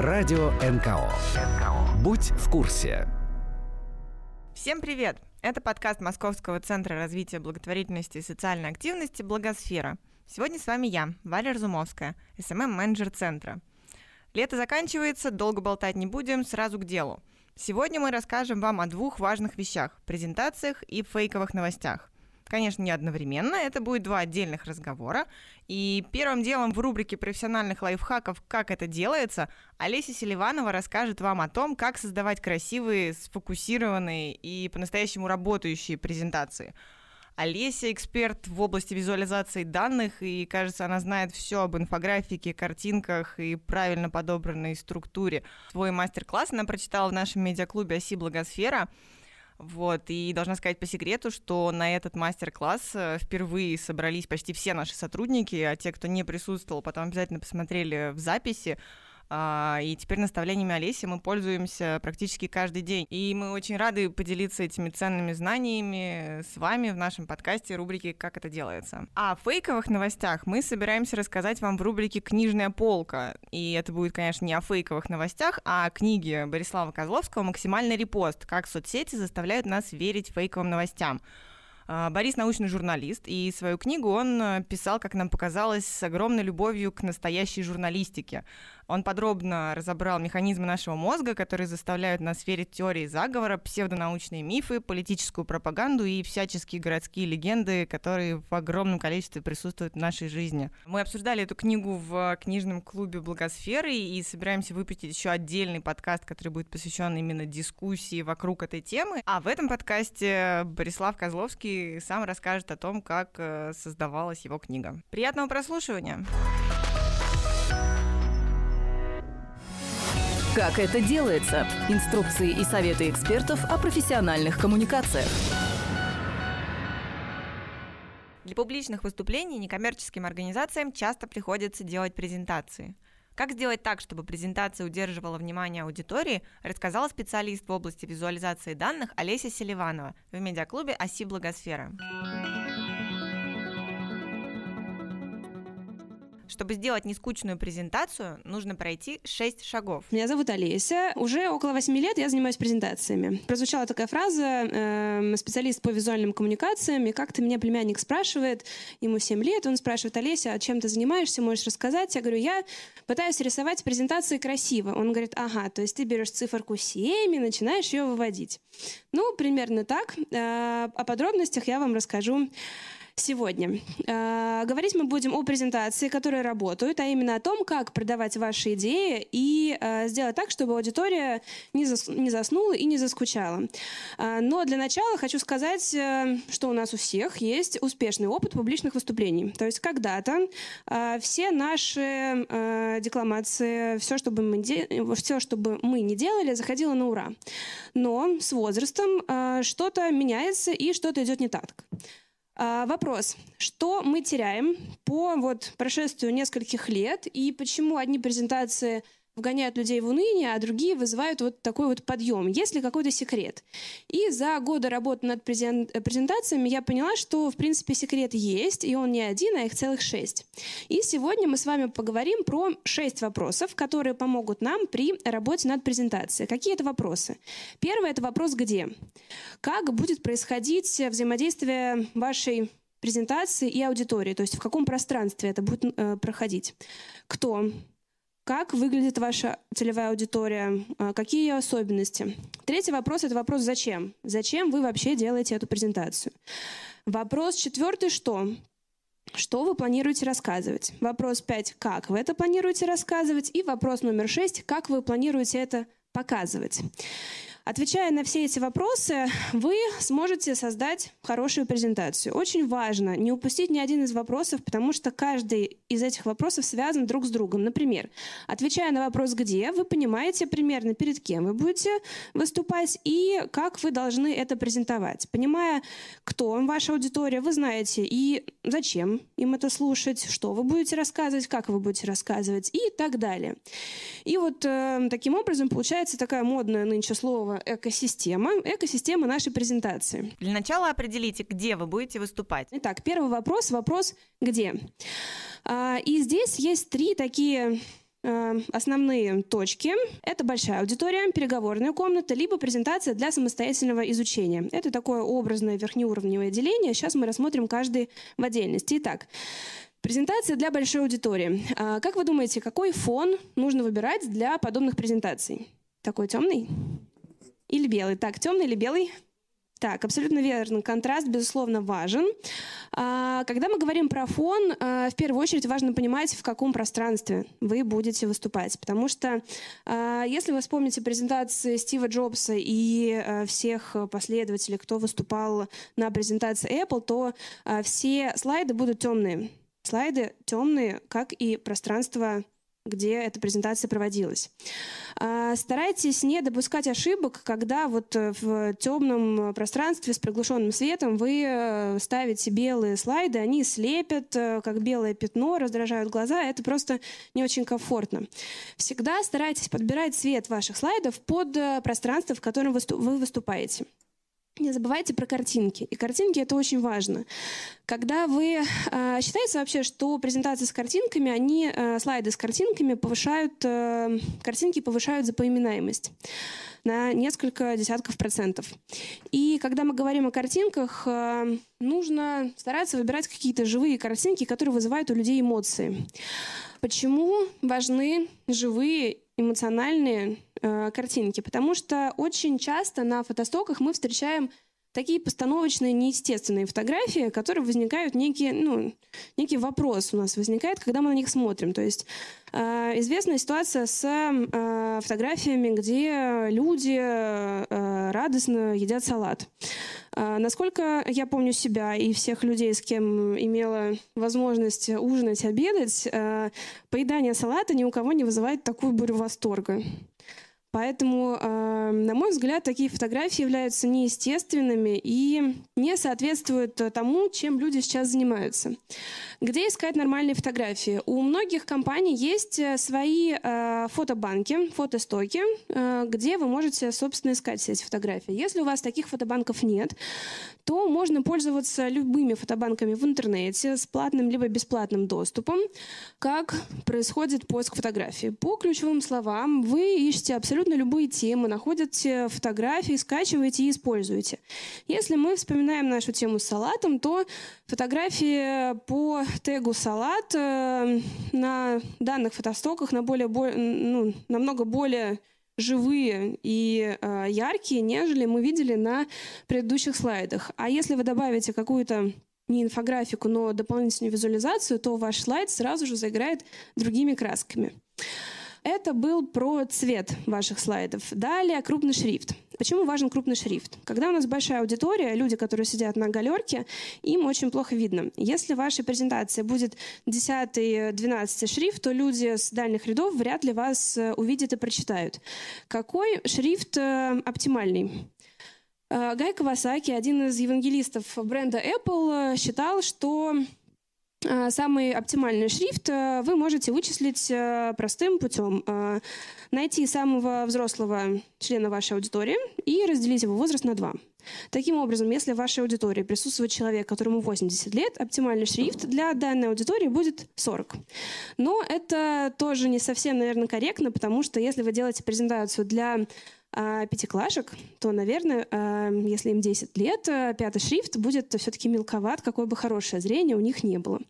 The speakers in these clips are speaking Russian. Радио НКО. Будь в курсе. Всем привет! Это подкаст Московского центра развития благотворительности и социальной активности «Благосфера». Сегодня с вами я, Валя Разумовская, СММ-менеджер центра. Лето заканчивается, долго болтать не будем, сразу к делу. Сегодня мы расскажем вам о двух важных вещах – презентациях и фейковых новостях. Конечно, не одновременно, это будет два отдельных разговора. И первым делом в рубрике профессиональных лайфхаков «Как это делается» Олеся Селиванова расскажет вам о том, как создавать красивые, сфокусированные и по-настоящему работающие презентации. Олеся – эксперт в области визуализации данных, и, кажется, она знает все об инфографике, картинках и правильно подобранной структуре. Свой мастер-класс она прочитала в нашем медиаклубе «Оси Благосфера». И должна сказать по секрету, что на этот мастер-класс впервые собрались почти все наши сотрудники, а те, кто не присутствовал, потом обязательно посмотрели в записи. И теперь наставлениями Олеси мы пользуемся практически каждый день. И мы очень рады поделиться этими ценными знаниями с вами в нашем подкасте рубрике «Как это делается». О фейковых новостях мы собираемся рассказать вам в рубрике «Книжная полка». И это будет, конечно, не о фейковых новостях, а о книге Борислава Козловского «Максимальный репост. Как соцсети заставляют нас верить фейковым новостям». Борис – научный журналист, и свою книгу он писал, как нам показалось, с огромной любовью к настоящей журналистике. Он подробно разобрал механизмы нашего мозга, которые заставляют нас верить в теории заговора, псевдонаучные мифы, политическую пропаганду и всяческие городские легенды, которые в огромном количестве присутствуют в нашей жизни. Мы обсуждали эту книгу в книжном клубе «Благосферы» и собираемся выпустить еще отдельный подкаст, который будет посвящен именно дискуссии вокруг этой темы. А в этом подкасте Борислав Козловский сам расскажет о том, как создавалась его книга. Приятного прослушивания! Как это делается? Инструкции и советы экспертов о профессиональных коммуникациях. Для публичных выступлений некоммерческим организациям часто приходится делать презентации. Как сделать так, чтобы презентация удерживала внимание аудитории, рассказала специалист в области визуализации данных Олеся Селиванова в медиаклубе «Оси Благосфера». Чтобы сделать нескучную презентацию, нужно пройти 6 шагов. Меня зовут Олеся. Уже около 8 лет я занимаюсь презентациями. Прозвучала такая фраза «специалист по визуальным коммуникациям», и как-то меня племянник спрашивает, ему 7 лет, он спрашивает: «Олеся, а чем ты занимаешься, можешь рассказать?» Я говорю: «Я пытаюсь рисовать презентации красиво». Он говорит: «Ага, то есть ты берешь циферку 7 и начинаешь ее выводить». Ну, примерно так. О подробностях я вам расскажу сегодня. Говорить мы будем о презентации, которые работают, а именно о том, как продавать ваши идеи и сделать так, чтобы аудитория не заснула и не заскучала. Но для начала хочу сказать, что у нас у всех есть успешный опыт публичных выступлений. То есть когда-то все наши декламации, все, что бы мы ни делали, заходило на ура. Но с возрастом что-то меняется и что-то идет не так. Вопрос, что мы теряем по прошествию нескольких лет и почему одни презентации вгоняют людей в уныние, а другие вызывают такой подъем? Есть ли какой-то секрет? И за годы работы над презентациями я поняла, что, в принципе, секрет есть, и он не один, а их целых 6. И сегодня мы с вами поговорим про 6 вопросов, которые помогут нам при работе над презентацией. Какие это вопросы? Первый – это вопрос «Где?». Как будет происходить взаимодействие вашей презентации и аудитории? То есть в каком пространстве это будет проходить? Кто? Как выглядит ваша целевая аудитория? Какие ее особенности? Третий вопрос – это вопрос «Зачем?». Зачем вы вообще делаете эту презентацию? Вопрос 4 – «Что?». Что вы планируете рассказывать? Вопрос 5 – «Как вы это планируете рассказывать?». И вопрос номер 6 – «Как вы планируете это показывать?». Отвечая на все эти вопросы, вы сможете создать хорошую презентацию. Очень важно не упустить ни один из вопросов, потому что каждый из этих вопросов связан друг с другом. Например, отвечая на вопрос «Где?», вы понимаете примерно, перед кем вы будете выступать и как вы должны это презентовать. Понимая, кто ваша аудитория, вы знаете и зачем им это слушать, что вы будете рассказывать, как вы будете рассказывать и так далее. И таким образом получается такая модная нынче слово экосистема нашей презентации. Для начала определите, где вы будете выступать. Итак, первый вопрос – вопрос «Где?». И здесь есть три такие Основные точки – это большая аудитория, переговорная комната, либо презентация для самостоятельного изучения. Это такое образное верхнеуровневое деление. Сейчас мы рассмотрим каждый в отдельности. Итак, презентация для большой аудитории. Как вы думаете, какой фон нужно выбирать для подобных презентаций? Такой темный или белый? Так, темный или белый? Так, абсолютно верно. Контраст, безусловно, важен. Когда мы говорим про фон, в первую очередь важно понимать, в каком пространстве вы будете выступать. Потому что, если вы вспомните презентации Стива Джобса и всех последователей, кто выступал на презентации Apple, то все слайды будут темные. Слайды темные, как и пространство, где эта презентация проводилась. Старайтесь не допускать ошибок, когда вот в темном пространстве с приглушенным светом вы ставите белые слайды, они слепят, как белое пятно, раздражают глаза, это просто не очень комфортно. Всегда старайтесь подбирать цвет ваших слайдов под пространство, в котором вы выступаете. Не забывайте про картинки. И картинки — это очень важно. Когда вы... считается вообще, что презентации с картинками, они, слайды с картинками повышают... картинки повышают запоминаемость на несколько десятков процентов. И когда мы говорим о картинках, нужно стараться выбирать какие-то живые картинки, которые вызывают у людей эмоции. Почему важны живые эмоциональные картинки, потому что очень часто на фотостоках мы встречаем такие постановочные, неестественные фотографии, которые возникают некий вопрос у нас возникает, когда мы на них смотрим. То есть известная ситуация с фотографиями, где люди радостно едят салат. Насколько я помню себя и всех людей, с кем имела возможность ужинать, обедать, поедание салата ни у кого не вызывает такую бурю восторга. Поэтому, на мой взгляд, такие фотографии являются неестественными и не соответствуют тому, чем люди сейчас занимаются. Где искать нормальные фотографии? У многих компаний есть свои фотобанки, фотостоки, где вы можете, собственно, искать все эти фотографии. Если у вас таких фотобанков нет, то можно пользоваться любыми фотобанками в интернете с платным либо бесплатным доступом. Как происходит поиск фотографий? По ключевым словам вы ищете абсолютно любые темы, находите фотографии, скачиваете и используете. Если мы вспоминаем нашу тему с салатом, то фотографии по тегу «салат» на данных фотостоках намного более живые и яркие, нежели мы видели на предыдущих слайдах. А если вы добавите какую-то не инфографику, но дополнительную визуализацию, то ваш слайд сразу же заиграет другими красками. Это был про цвет ваших слайдов. Далее крупный шрифт. Почему важен крупный шрифт? Когда у нас большая аудитория, люди, которые сидят на галерке, им очень плохо видно. Если ваша презентация будет 10-12 шрифт, то люди с дальних рядов вряд ли вас увидят и прочитают. Какой шрифт оптимальный? Гай Кавасаки, один из евангелистов бренда Apple, считал, что самый оптимальный шрифт вы можете вычислить простым путем. Найти самого взрослого члена вашей аудитории и разделить его возраст на 2. Таким образом, если в вашей аудитории присутствует человек, которому 80 лет, оптимальный шрифт для данной аудитории будет 40. Но это тоже не совсем, наверное, корректно, потому что если вы делаете презентацию для пятиклашек, то, наверное, если им 10 лет, пятый шрифт будет все-таки мелковат, какое бы хорошее зрение у них не было.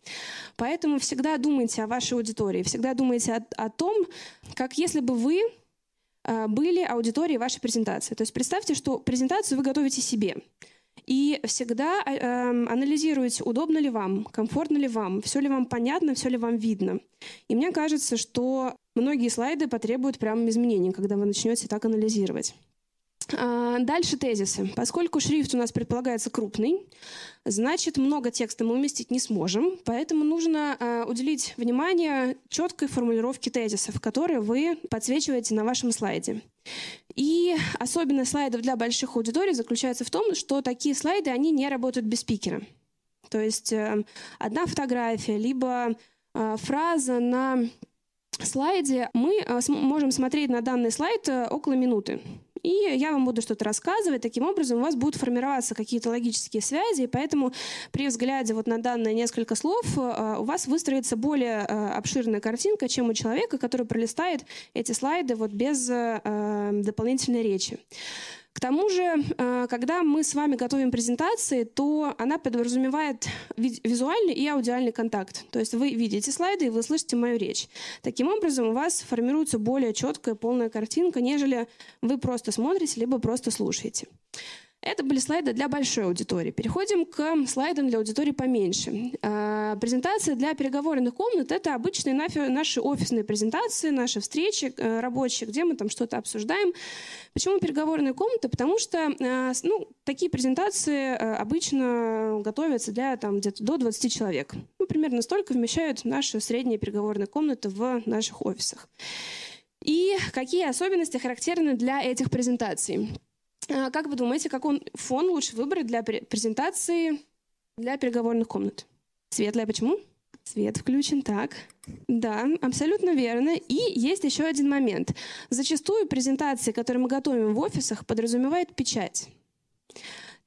Поэтому всегда думайте о вашей аудитории, всегда думайте о том, как если бы вы были аудиторией вашей презентации. То есть представьте, что презентацию вы готовите себе. И всегда анализируйте, удобно ли вам, комфортно ли вам, все ли вам понятно, все ли вам видно. И мне кажется, что многие слайды потребуют прямо изменений, когда вы начнете так анализировать. Дальше тезисы. Поскольку шрифт у нас предполагается крупный, значит, много текста мы уместить не сможем, поэтому нужно уделить внимание четкой формулировке тезисов, которые вы подсвечиваете на вашем слайде. И особенность слайдов для больших аудиторий заключается в том, что такие слайды, они не работают без спикера. То есть одна фотография, либо фраза на слайде, мы можем смотреть на данный слайд около минуты. и я вам буду что-то рассказывать. Таким образом, у вас будут формироваться какие-то логические связи, и поэтому при взгляде вот на данные несколько слов у вас выстроится более обширная картинка, чем у человека, который пролистает эти слайды вот без дополнительной речи. К тому же, когда мы с вами готовим презентации, то она подразумевает визуальный и аудиальный контакт. То есть вы видите слайды и вы слышите мою речь. Таким образом, у вас формируется более четкая, полная картинка, нежели вы просто смотрите, либо просто слушаете. Это были слайды для большой аудитории. Переходим к слайдам для аудитории поменьше. Презентации для переговорных комнат — это обычные наши офисные презентации, наши встречи рабочие, где мы там что-то обсуждаем. Почему переговорные комнаты? Потому что такие презентации обычно готовятся для где-то до 20 человек. Примерно столько вмещают наши средние переговорные комнаты в наших офисах. И какие особенности характерны для этих презентаций? Как вы думаете, какой фон лучше выбрать для презентации для переговорных комнат? Светлая почему? Свет включен, так. Да, абсолютно верно. И есть еще один момент. Зачастую презентации, которые мы готовим в офисах, подразумевают печать.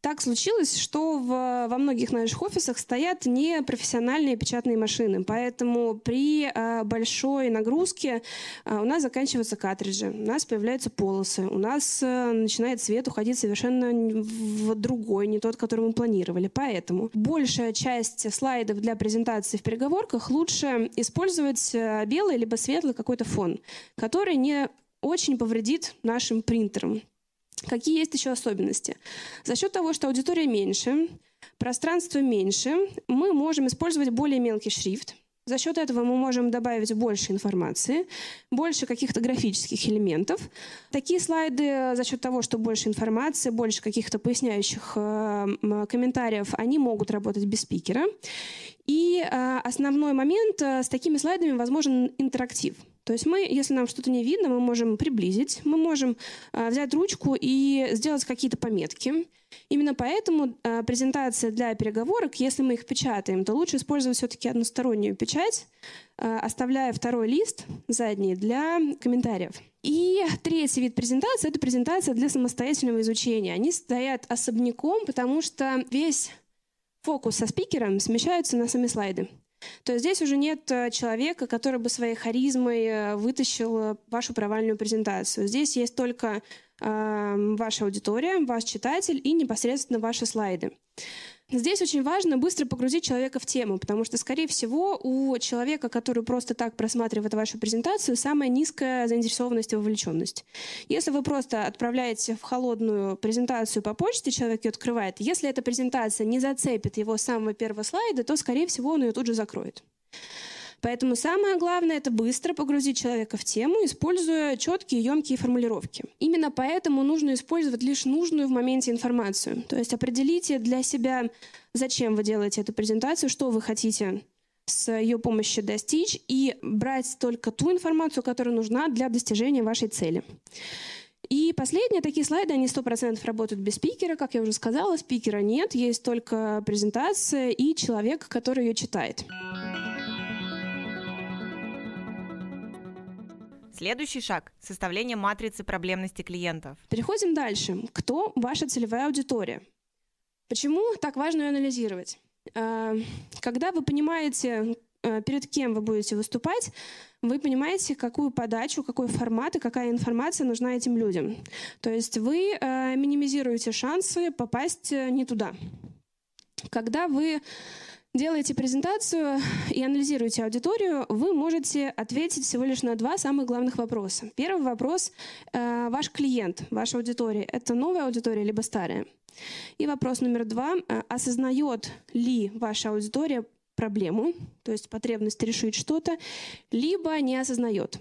Так случилось, что во многих наших офисах стоят непрофессиональные печатные машины, поэтому при большой нагрузке у нас заканчиваются картриджи, у нас появляются полосы, у нас начинает свет уходить совершенно в другой, не тот, который мы планировали. Поэтому большая часть слайдов для презентации в переговорках лучше использовать белый либо светлый какой-то фон, который не очень повредит нашим принтерам. Какие есть еще особенности? За счет того, что аудитория меньше, пространство меньше, мы можем использовать более мелкий шрифт. За счет этого мы можем добавить больше информации, больше каких-то графических элементов. Такие слайды за счет того, что больше информации, больше каких-то поясняющих комментариев, они могут работать без спикера. И основной момент, с такими слайдами возможен интерактив. То есть мы, если нам что-то не видно, мы можем приблизить, мы можем взять ручку и сделать какие-то пометки. Именно поэтому презентация для переговорок, если мы их печатаем, то лучше использовать все-таки одностороннюю печать, оставляя второй лист, задний, для комментариев. И третий вид презентации — это презентация для самостоятельного изучения. Они стоят особняком, потому что весь фокус со спикером смещается на сами слайды. То есть здесь уже нет человека, который бы своей харизмой вытащил вашу провальную презентацию. Здесь есть только ваша аудитория, ваш читатель и непосредственно ваши слайды. Здесь очень важно быстро погрузить человека в тему, потому что, скорее всего, у человека, который просто так просматривает вашу презентацию, самая низкая заинтересованность и вовлеченность. Если вы просто отправляете в холодную презентацию по почте, человек ее открывает, если эта презентация не зацепит его с самого первого слайда, то, скорее всего, он ее тут же закроет. Поэтому самое главное — это быстро погрузить человека в тему, используя четкие, емкие формулировки. Именно поэтому нужно использовать лишь нужную в моменте информацию. То есть определите для себя, зачем вы делаете эту презентацию, что вы хотите с ее помощью достичь, и брать только ту информацию, которая нужна для достижения вашей цели. И последние такие слайды, они 100% работают без спикера. Как я уже сказала, спикера нет, есть только презентация и человек, который ее читает. Следующий шаг – составление матрицы проблемности клиентов. Переходим дальше. Кто ваша целевая аудитория? Почему так важно ее анализировать? Когда вы понимаете, перед кем вы будете выступать, вы понимаете, какую подачу, какой формат и какая информация нужна этим людям. То есть вы минимизируете шансы попасть не туда. Когда вы делаете презентацию и анализируете аудиторию, вы можете ответить всего лишь на два самых главных вопроса. Первый вопрос – ваш клиент, ваша аудитория. Это новая аудитория, либо старая? И вопрос номер два – осознает ли ваша аудитория проблему, то есть потребность решить что-то, либо не осознает?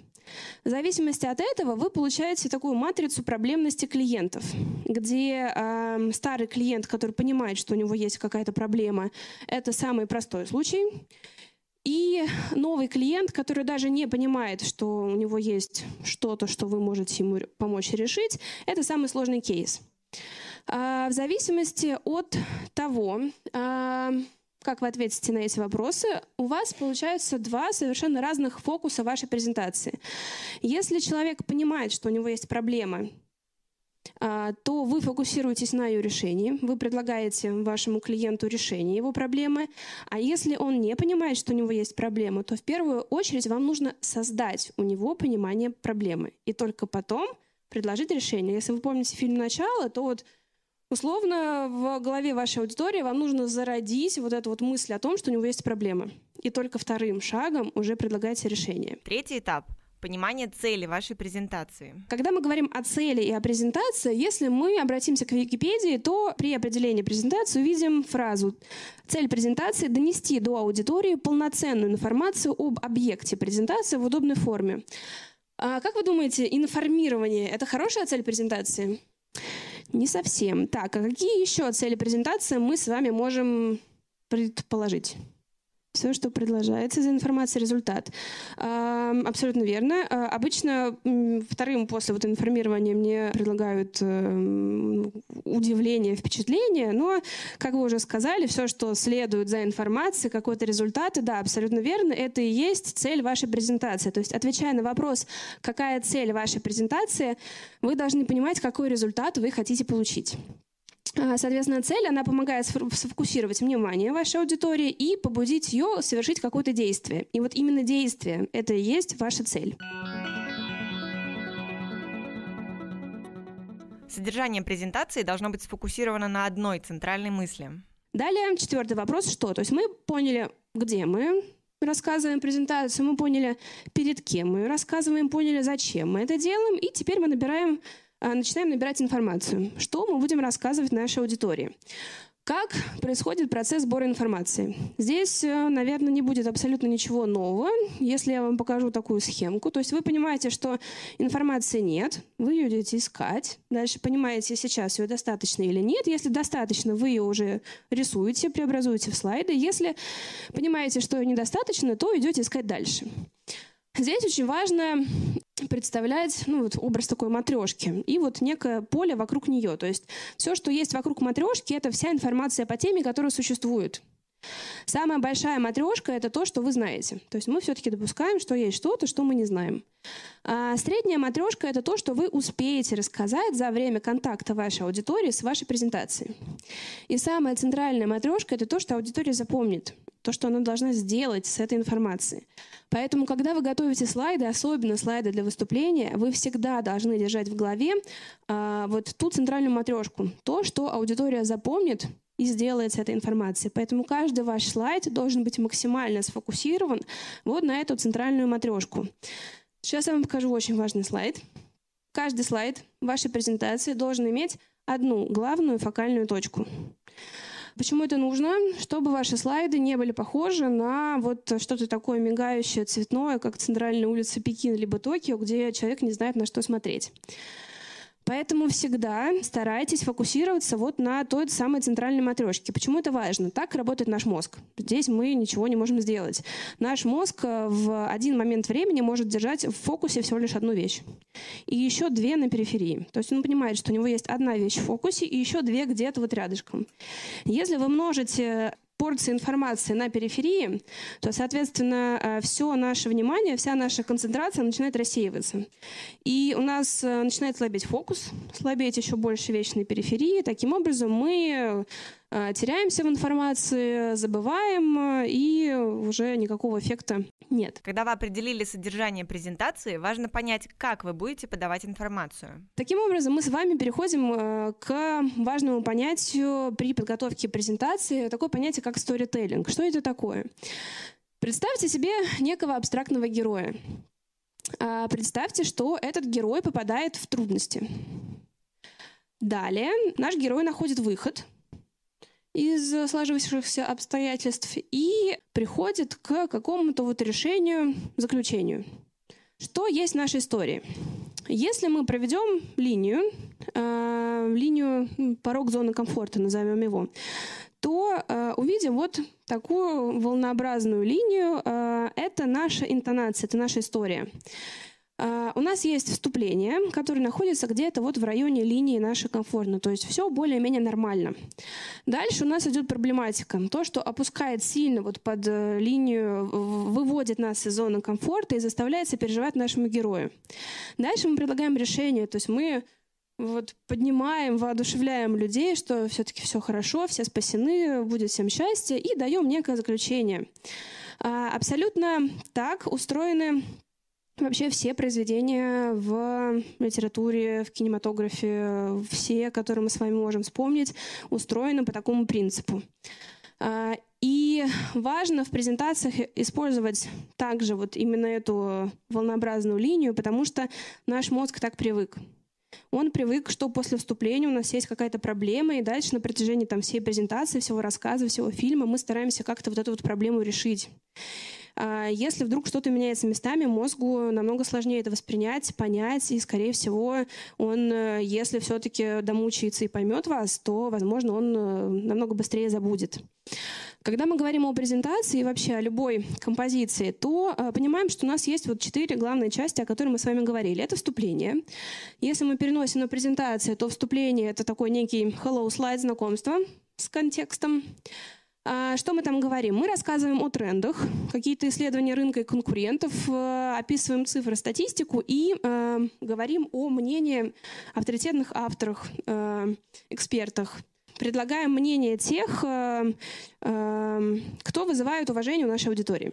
В зависимости от этого вы получаете такую матрицу проблемности клиентов, где старый клиент, который понимает, что у него есть какая-то проблема, это самый простой случай. И новый клиент, который даже не понимает, что у него есть что-то, что вы можете ему помочь решить, это самый сложный кейс. В зависимости от того, как вы ответите на эти вопросы, у вас получаются два совершенно разных фокуса вашей презентации. Если человек понимает, что у него есть проблема, то вы фокусируетесь на ее решении, вы предлагаете вашему клиенту решение его проблемы. А если он не понимает, что у него есть проблема, то в первую очередь вам нужно создать у него понимание проблемы. И только потом предложить решение. Если вы помните фильм «Начало», то вот условно в голове вашей аудитории вам нужно зародить вот эту вот мысль о том, что у него есть проблема. И только вторым шагом уже предлагаете решение. Третий этап. Понимание цели вашей презентации. Когда мы говорим о цели и о презентации, если мы обратимся к Википедии, то при определении презентации увидим фразу «Цель презентации – донести до аудитории полноценную информацию об объекте презентации в удобной форме». А как вы думаете, информирование – это хорошая цель презентации? Не совсем. Так, а какие еще цели презентации мы с вами можем предположить? Все, что предложается за информацией, результат. Абсолютно верно. Обычно вторым после вот информирования мне предлагают удивление, впечатление, но, как вы уже сказали, все, что следует за информацией, какой-то результат, да, абсолютно верно, это и есть цель вашей презентации. То есть, отвечая на вопрос, какая цель вашей презентации, вы должны понимать, какой результат вы хотите получить. Соответственно, цель, она помогает сфокусировать внимание вашей аудитории и побудить ее совершить какое-то действие. И вот именно действие – это и есть ваша цель. Содержание презентации должно быть сфокусировано на одной центральной мысли. Далее четвертый вопрос – что? То есть мы поняли, где мы рассказываем презентацию, мы поняли, перед кем мы рассказываем, поняли, зачем мы это делаем, и теперь мы начинаем набирать информацию, что мы будем рассказывать нашей аудитории. Как происходит процесс сбора информации? Здесь, наверное, не будет абсолютно ничего нового, если я вам покажу такую схемку. То есть вы понимаете, что информации нет, вы ее идете искать. Дальше понимаете, сейчас ее достаточно или нет. Если достаточно, вы ее уже рисуете, преобразуете в слайды. Если понимаете, что ее недостаточно, то идете искать дальше. Здесь очень важно представлять образ такой матрешки и вот некое поле вокруг нее. То есть все, что есть вокруг матрешки, это вся информация по теме, которая существует. Самая большая матрешка – это то, что вы знаете. То есть мы все-таки допускаем, что есть что-то, что мы не знаем. А средняя матрешка – это то, что вы успеете рассказать за время контакта вашей аудитории с вашей презентацией. И самая центральная матрешка – это то, что аудитория запомнит, то, что она должна сделать с этой информацией. Поэтому, когда вы готовите слайды, особенно слайды для выступления, вы всегда должны держать в голове вот ту центральную матрешку, то, что аудитория запомнит и сделает с этой информацией. Поэтому каждый ваш слайд должен быть максимально сфокусирован вот на эту центральную матрешку. Сейчас я вам покажу очень важный слайд. Каждый слайд вашей презентации должен иметь одну главную фокальную точку. Почему это нужно? Чтобы ваши слайды не были похожи на вот что-то такое мигающее, цветное, как центральная улица Пекина либо Токио, где человек не знает, на что смотреть. Поэтому всегда старайтесь фокусироваться вот на той самой центральной матрешке. Почему это важно? Так работает наш мозг. Здесь мы ничего не можем сделать. Наш мозг в один момент времени может держать в фокусе всего лишь одну вещь. И еще две на периферии. То есть он понимает, что у него есть одна вещь в фокусе и еще две где-то вот рядышком. Если вы множите порции информации на периферии, то, соответственно, все наше внимание, вся наша концентрация начинает рассеиваться. И у нас начинает слабеть фокус, слабеть еще больше вечной периферии. Таким образом, мы теряемся в информации, забываем, и уже никакого эффекта нет. Когда вы определили содержание презентации, важно понять, как вы будете подавать информацию. Таким образом, мы с вами переходим к важному понятию при подготовке презентации, такое понятие, как сторителлинг. Что это такое? Представьте себе некого абстрактного героя. Представьте, что этот герой попадает в трудности. Далее наш герой находит выход из сложившихся обстоятельств и приходит к какому-то вот решению, заключению. Что есть в нашей истории? Если мы проведем линию порог зоны комфорта, назовем его, то увидим вот такую волнообразную линию. Это наша интонация, это наша история. У нас есть вступление, которое находится где-то вот в районе линии нашей комфортной. То есть все более-менее нормально. Дальше у нас идет проблематика. То, что опускает сильно вот под линию, выводит нас из зоны комфорта и заставляет сопереживать нашему герою. Дальше мы предлагаем решение. То есть мы вот поднимаем, воодушевляем людей, что все-таки все хорошо, все спасены, будет всем счастье, и даем некое заключение. Абсолютно так устроены вообще все произведения в литературе, в кинематографе, все, которые мы с вами можем вспомнить, устроены по такому принципу. И важно в презентациях использовать также вот именно эту волнообразную линию, потому что наш мозг так привык. Он привык, что после вступления у нас есть какая-то проблема, и дальше на протяжении там, всей презентации, всего рассказа, всего фильма мы стараемся как-то вот эту вот проблему решить. Если вдруг что-то меняется местами, мозгу намного сложнее это воспринять, понять, и, скорее всего, он, если все-таки домучается и поймет вас, то, возможно, он намного быстрее забудет. Когда мы говорим о презентации и вообще о любой композиции, то понимаем, что у нас есть вот 4 главные части, о которых мы с вами говорили. Это вступление. Если мы переносим на презентацию, то вступление — это такой некий hello slide, знакомство с контекстом. Что мы там говорим? Мы рассказываем о трендах, какие-то исследования рынка и конкурентов, описываем цифры, статистику и говорим о мнении авторитетных авторов, экспертах. Предлагаем мнение тех, кто вызывает уважение у нашей аудитории.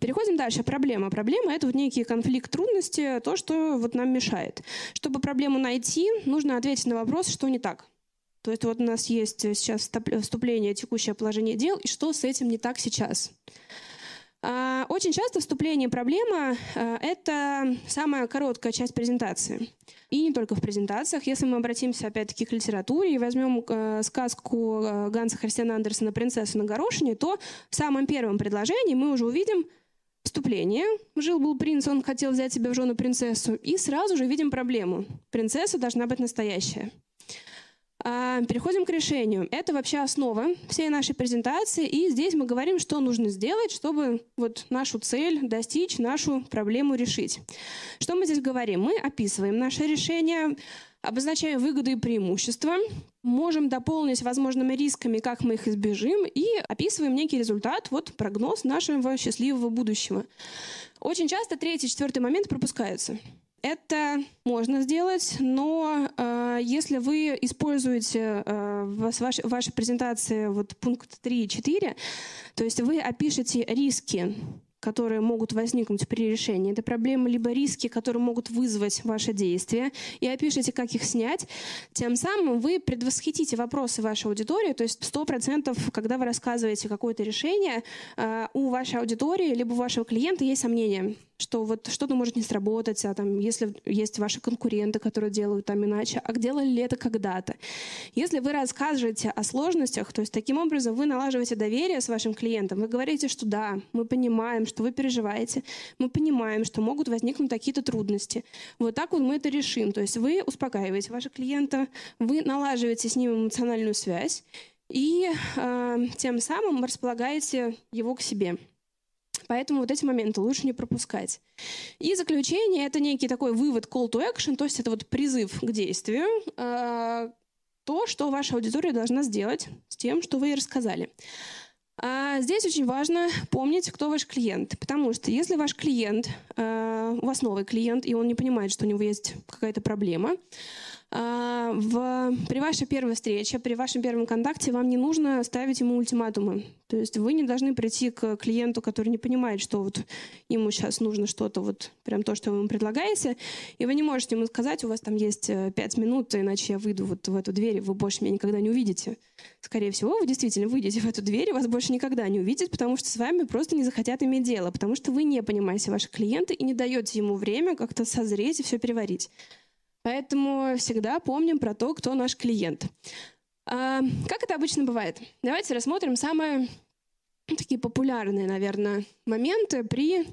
Переходим дальше. Проблема. Проблема — это вот некий конфликт, трудности, то, что вот нам мешает. Чтобы проблему найти, нужно ответить на вопрос, что не так. То есть вот у нас есть сейчас вступление, текущее положение дел, и что с этим не так сейчас. Очень часто вступление и проблема — это самая короткая часть презентации. И не только в презентациях. Если мы обратимся опять-таки к литературе и возьмем сказку Ганса Христиана Андерсена «Принцесса на горошине», то в самом первом предложении мы уже увидим вступление. Жил-был принц, он хотел взять себе в жену принцессу. И сразу же видим проблему. Принцесса должна быть настоящая. Переходим к решению. Это вообще основа всей нашей презентации. И здесь мы говорим, что нужно сделать, чтобы вот нашу цель достичь, нашу проблему решить. Что мы здесь говорим? Мы описываем наше решение, обозначаем выгоды и преимущества, можем дополнить возможными рисками, как мы их избежим, и описываем некий результат, вот прогноз нашего счастливого будущего. Очень часто третий и четвертый момент пропускаются. Это можно сделать, но если вы используете в вашей презентации вот пункт 3 и 4, то есть вы опишете риски, которые могут возникнуть при решении этой проблемы, либо риски, которые могут вызвать ваши действия, и опишите, как их снять, тем самым вы предвосхитите вопросы вашей аудитории, то есть 100%, когда вы рассказываете какое-то решение, у вашей аудитории либо у вашего клиента есть сомнения, что вот что-то может не сработать, а там, если есть ваши конкуренты, которые делают там иначе, а делали ли это когда-то. Если вы расскажете о сложностях, то есть таким образом вы налаживаете доверие с вашим клиентом, вы говорите, что да, мы понимаем, что вы переживаете, мы понимаем, что могут возникнуть какие-то трудности. Вот так вот мы это решим. То есть вы успокаиваете вашего клиента, вы налаживаете с ним эмоциональную связь и тем самым располагаете его к себе. Поэтому вот эти моменты лучше не пропускать. И заключение — это некий такой вывод, call to action, то есть это вот призыв к действию, то, что ваша аудитория должна сделать с тем, что вы ей рассказали. Здесь очень важно помнить, кто ваш клиент, потому что если ваш клиент, у вас новый клиент, и он не понимает, что у него есть какая-то проблема, при вашей первой встрече, при вашем первом контакте вам не нужно ставить ему ультиматумы. То есть вы не должны прийти к клиенту, который не понимает, что вот ему сейчас нужно что-то, вот прям то, что вы ему предлагаете, и вы не можете ему сказать, у вас там есть 5 минут, иначе я выйду вот в эту дверь, и вы больше меня никогда не увидите. Скорее всего, вы действительно выйдете в эту дверь, и вас больше никогда не увидят, потому что с вами просто не захотят иметь дело, потому что вы не понимаете ваших клиентов и не даете ему время как-то созреть и все переварить. Поэтому всегда помним про то, кто наш клиент. Как это обычно бывает? Давайте рассмотрим самые такие популярные, наверное, моменты при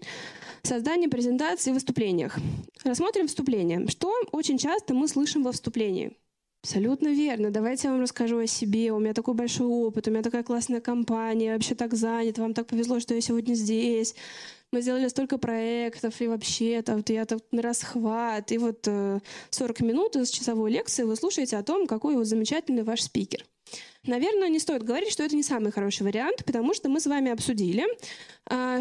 создании презентации и выступлениях. Рассмотрим вступление. Что очень часто мы слышим во вступлении? Абсолютно верно. Давайте я вам расскажу о себе. У меня такой большой опыт, у меня такая классная компания, я вообще так занят, вам так повезло, что я сегодня здесь. Мы сделали столько проектов, и вообще там, я так на расхват. И вот 40 минут из часовой лекции вы слушаете о том, какой вот замечательный ваш спикер. Наверное, не стоит говорить, что это не самый хороший вариант, потому что мы с вами обсудили,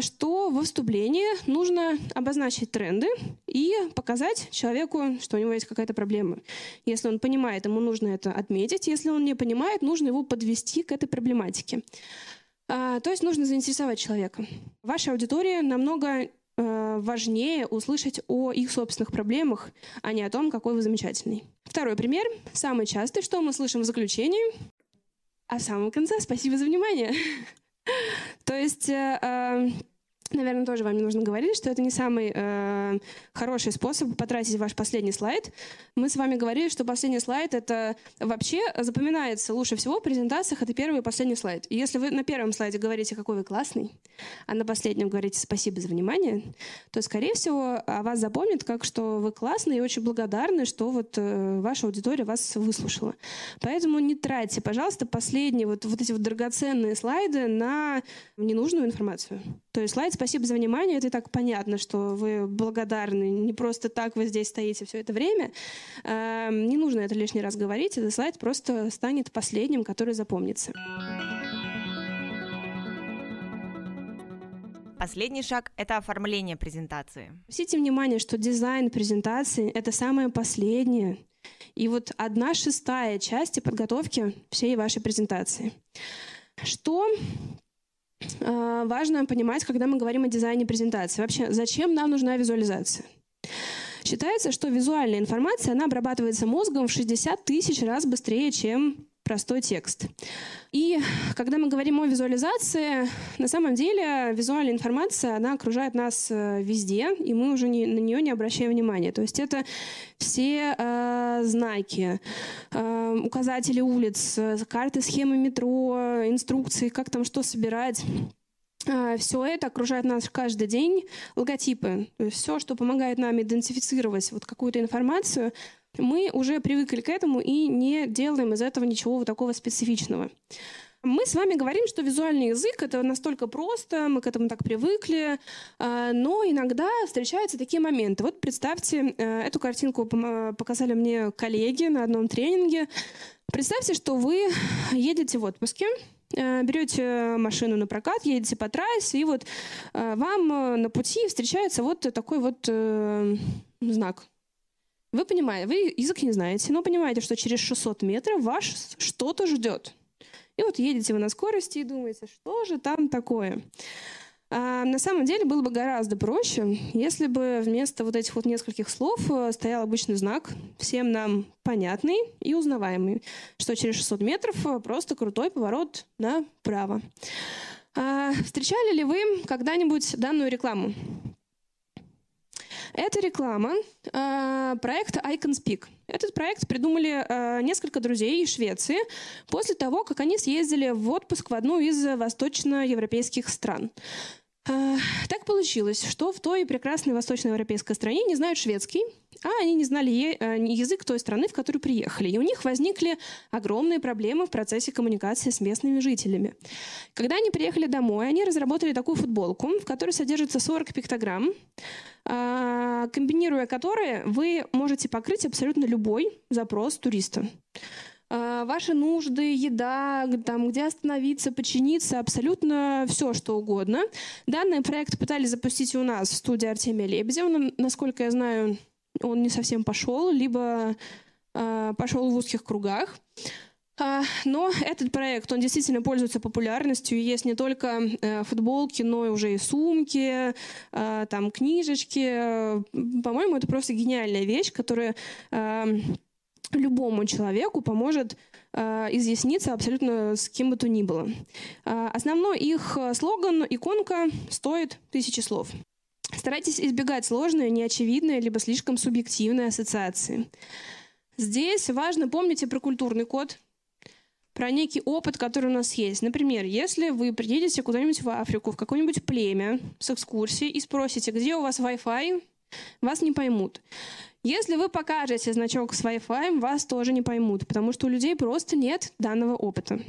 что во вступлении нужно обозначить тренды и показать человеку, что у него есть какая-то проблема. Если он понимает, ему нужно это отметить. Если он не понимает, нужно его подвести к этой проблематике. То есть нужно заинтересовать человека. Ваша аудитория намного важнее услышать о их собственных проблемах, а не о том, какой вы замечательный. Второй пример, самый частый, что мы слышим в заключении. А в самом конце спасибо за внимание. То есть, наверное, тоже вам не нужно говорить, что это не самый хороший способ потратить ваш последний слайд. Мы с вами говорили, что последний слайд — это вообще запоминается лучше всего в презентациях. Это первый и последний слайд. И если вы на первом слайде говорите, какой вы классный, а на последнем говорите «спасибо за внимание», то, скорее всего, вас запомнят как, что вы классный и очень благодарны, что вот ваша аудитория вас выслушала. Поэтому не тратьте, пожалуйста, последние вот эти драгоценные слайды на ненужную информацию. То есть слайд «Спасибо за внимание» — это и так понятно, что вы благодарны. Не просто так вы здесь стоите все это время. Не нужно это лишний раз говорить. Этот слайд просто станет последним, который запомнится. Последний шаг — это оформление презентации. Обратите внимание, что дизайн презентации — это самое последнее. И вот 1/6 части подготовки всей вашей презентации. Что важно понимать, когда мы говорим о дизайне презентации. Вообще, зачем нам нужна визуализация? Считается, что визуальная информация, она обрабатывается мозгом в 60 000 раз быстрее, чем простой текст. И когда мы говорим о визуализации, на самом деле визуальная информация, она окружает нас везде, и мы уже на нее не обращаем внимания. То есть это все знаки, указатели улиц, карты, схемы метро, инструкции, как там что собирать. Все это окружает нас каждый день. Логотипы, то есть все, что помогает нам идентифицировать вот какую-то информацию, мы уже привыкли к этому и не делаем из этого ничего вот такого специфичного. Мы с вами говорим, что визуальный язык — это настолько просто, мы к этому так привыкли, но иногда встречаются такие моменты. Вот представьте, эту картинку показали мне коллеги на одном тренинге. Представьте, что вы едете в отпуске, берете машину на прокат, едете по трассе, и вот вам на пути встречается вот такой вот знак. Вы понимаете, вы язык не знаете, но понимаете, что через 600 метров вас что-то ждет. И вот едете вы на скорости и думаете, что же там такое. А на самом деле было бы гораздо проще, если бы вместо вот этих вот нескольких слов стоял обычный знак, всем нам понятный и узнаваемый, что через 600 метров просто крутой поворот направо. А встречали ли вы когда-нибудь данную рекламу? Это реклама проекта I Can Speak. Этот проект придумали несколько друзей из Швеции после того, как они съездили в отпуск в одну из восточноевропейских стран. Так получилось, что в той прекрасной восточноевропейской стране не знают шведский, а они не знали язык той страны, в которую приехали. И у них возникли огромные проблемы в процессе коммуникации с местными жителями. Когда они приехали домой, они разработали такую футболку, в которой содержится 40 пиктограмм, комбинируя которые вы можете покрыть абсолютно любой запрос туриста. Ваши нужды, еда, там, где остановиться, починиться, абсолютно все, что угодно. Данный проект пытались запустить у нас в студии Артемия Лебедева. Но, насколько я знаю, он не совсем пошел, либо пошел в узких кругах. Но этот проект, он действительно пользуется популярностью. Есть не только футболки, но и уже и сумки, там, книжечки. По-моему, это просто гениальная вещь, которая любому человеку поможет изъясниться абсолютно с кем бы то ни было. Основной их слоган «Иконка стоит 1000 слов». Старайтесь избегать сложные, неочевидные, либо слишком субъективные ассоциации. Здесь важно помнить про культурный код, про некий опыт, который у нас есть. Например, если вы приедете куда-нибудь в Африку, в какое-нибудь племя с экскурсией и спросите, где у вас Wi-Fi, вас не поймут. Если вы покажете значок с Wi-Fi, вас тоже не поймут, потому что у людей просто нет данного опыта.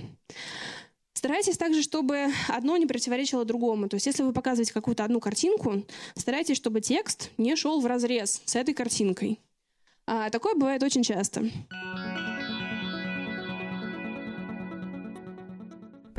Старайтесь также, чтобы одно не противоречило другому. То есть если вы показываете какую-то одну картинку, старайтесь, чтобы текст не шел вразрез с этой картинкой. Такое бывает очень часто.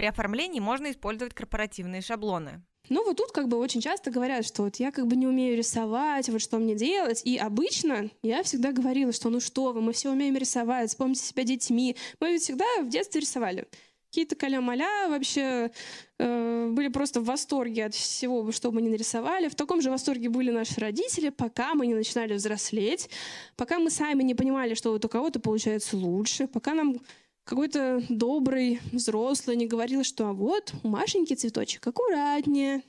При оформлении можно использовать корпоративные шаблоны. Ну, вот тут как бы очень часто говорят, что вот я как бы не умею рисовать, вот что мне делать. И обычно я всегда говорила, что ну что вы, мы все умеем рисовать, вспомните себя детьми. Мы ведь всегда в детстве рисовали. Какие-то каля-маля вообще были просто в восторге от всего, что мы не нарисовали. В таком же восторге были наши родители, пока мы не начинали взрослеть, пока мы сами не понимали, что вот у кого-то получается лучше, пока нам какой-то добрый взрослый не говорил, что а вот у Машеньки цветочек аккуратнее.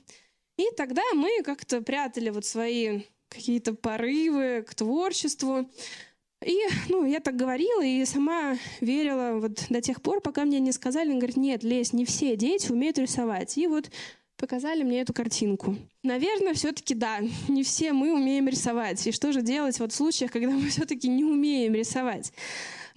И тогда мы как-то прятали вот свои какие-то порывы к творчеству. И я так говорила и сама верила вот до тех пор, пока мне не сказали, говорят, нет, Лесь, не все дети умеют рисовать. И вот показали мне эту картинку. Наверное, все-таки да, не все мы умеем рисовать. И что же делать вот в случаях, когда мы все-таки не умеем рисовать?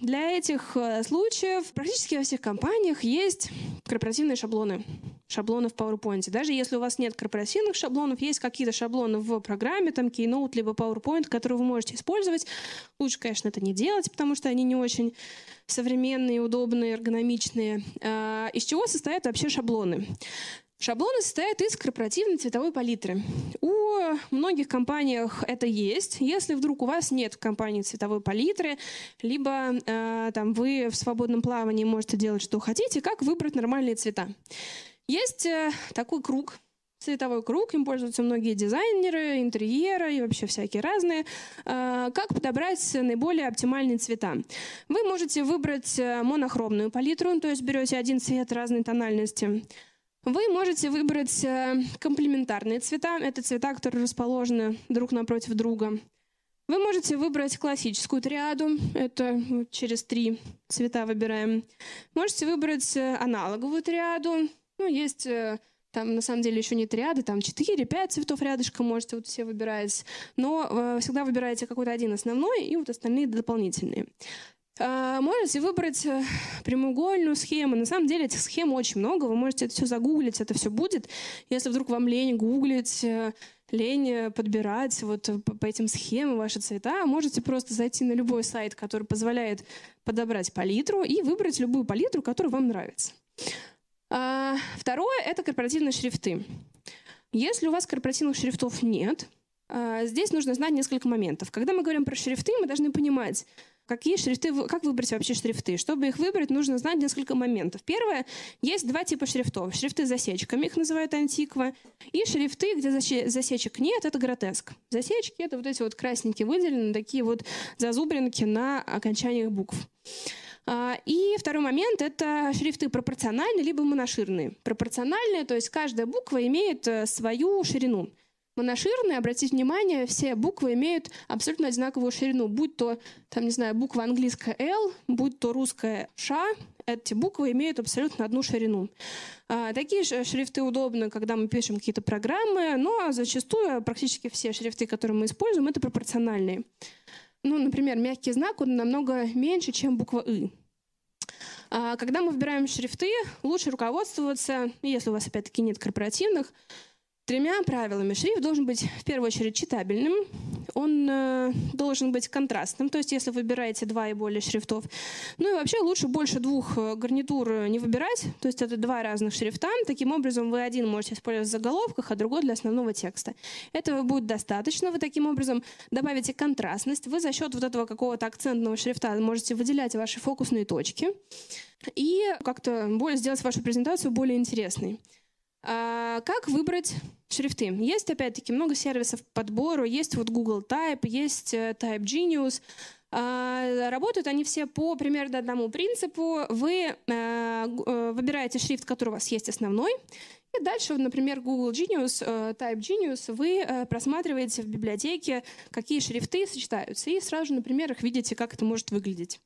Для этих случаев практически во всех компаниях есть корпоративные шаблоны. Шаблоны в PowerPoint. Даже если у вас нет корпоративных шаблонов, есть какие-то шаблоны в программе, там Keynote, либо PowerPoint, которые вы можете использовать. Лучше, конечно, это не делать, потому что они не очень современные, удобные, эргономичные. Из чего состоят вообще шаблоны? Шаблоны состоят из корпоративной цветовой палитры. У многих компаний это есть. Если вдруг у вас нет в компании цветовой палитры, либо там вы в свободном плавании можете делать, что хотите, как выбрать нормальные цвета? Есть такой круг, цветовой круг, им пользуются многие дизайнеры, интерьеры и вообще всякие разные. Как подобрать наиболее оптимальные цвета? Вы можете выбрать монохромную палитру, то есть берете один цвет разной тональности. Вы можете выбрать комплементарные цвета. Это цвета, которые расположены друг напротив друга. Вы можете выбрать классическую триаду. Это через 3 цвета выбираем. Можете выбрать аналоговую триаду. Есть там на самом деле еще не триады, там 4-5 цветов рядышком можете вот все выбирать. Но всегда выбираете какой-то один основной и вот остальные дополнительные. Можете выбрать прямоугольную схему. На самом деле этих схем очень много. Вы можете это все загуглить, это все будет. Если вдруг вам лень гуглить, лень подбирать вот по этим схемам ваши цвета, можете просто зайти на любой сайт, который позволяет подобрать палитру и выбрать любую палитру, которая вам нравится. Второе — это корпоративные шрифты. Если у вас корпоративных шрифтов нет, здесь нужно знать несколько моментов. Когда мы говорим про шрифты, мы должны понимать, какие шрифты, как выбрать вообще шрифты. Чтобы их выбрать, нужно знать несколько моментов. Первое, есть 2 типа шрифтов. Шрифты с засечками, их называют антиква, и шрифты, где засечек нет, это гротеск. Засечки — это вот эти вот красненькие выделены, такие вот зазубринки на окончаниях букв. И второй момент — это шрифты пропорциональные либо моноширные. Пропорциональные, то есть каждая буква имеет свою ширину. Моноширные, обратите внимание, все буквы имеют абсолютно одинаковую ширину. Будь то, там, не знаю, буква английская L, будь то русская Ш, эти буквы имеют абсолютно одну ширину. Такие шрифты удобны, когда мы пишем какие-то программы, но зачастую практически все шрифты, которые мы используем, это пропорциональные. Например, мягкий знак, он намного меньше, чем буква «ы». Когда мы выбираем шрифты, лучше руководствоваться, если у вас, опять-таки, нет корпоративных, 3 правилами. Шрифт должен быть, в первую очередь, читабельным. Он должен быть контрастным, то есть если вы выбираете 2 и более шрифтов. И вообще лучше больше 2 гарнитур не выбирать, то есть это 2 разных шрифта. Таким образом, вы один можете использовать в заголовках, а другой для основного текста. Этого будет достаточно. Вы таким образом добавите контрастность. Вы за счет вот этого какого-то акцентного шрифта можете выделять ваши фокусные точки и как-то сделать вашу презентацию более интересной. Как выбрать шрифты? Есть, опять-таки, много сервисов по подбору. Есть вот Google Type, есть Type Genius. Работают они все по примерно одному принципу. Вы выбираете шрифт, который у вас есть основной. И дальше, например, Google Genius, Type Genius, вы просматриваете в библиотеке, какие шрифты сочетаются. И сразу же, например, их видите, как это может выглядеть.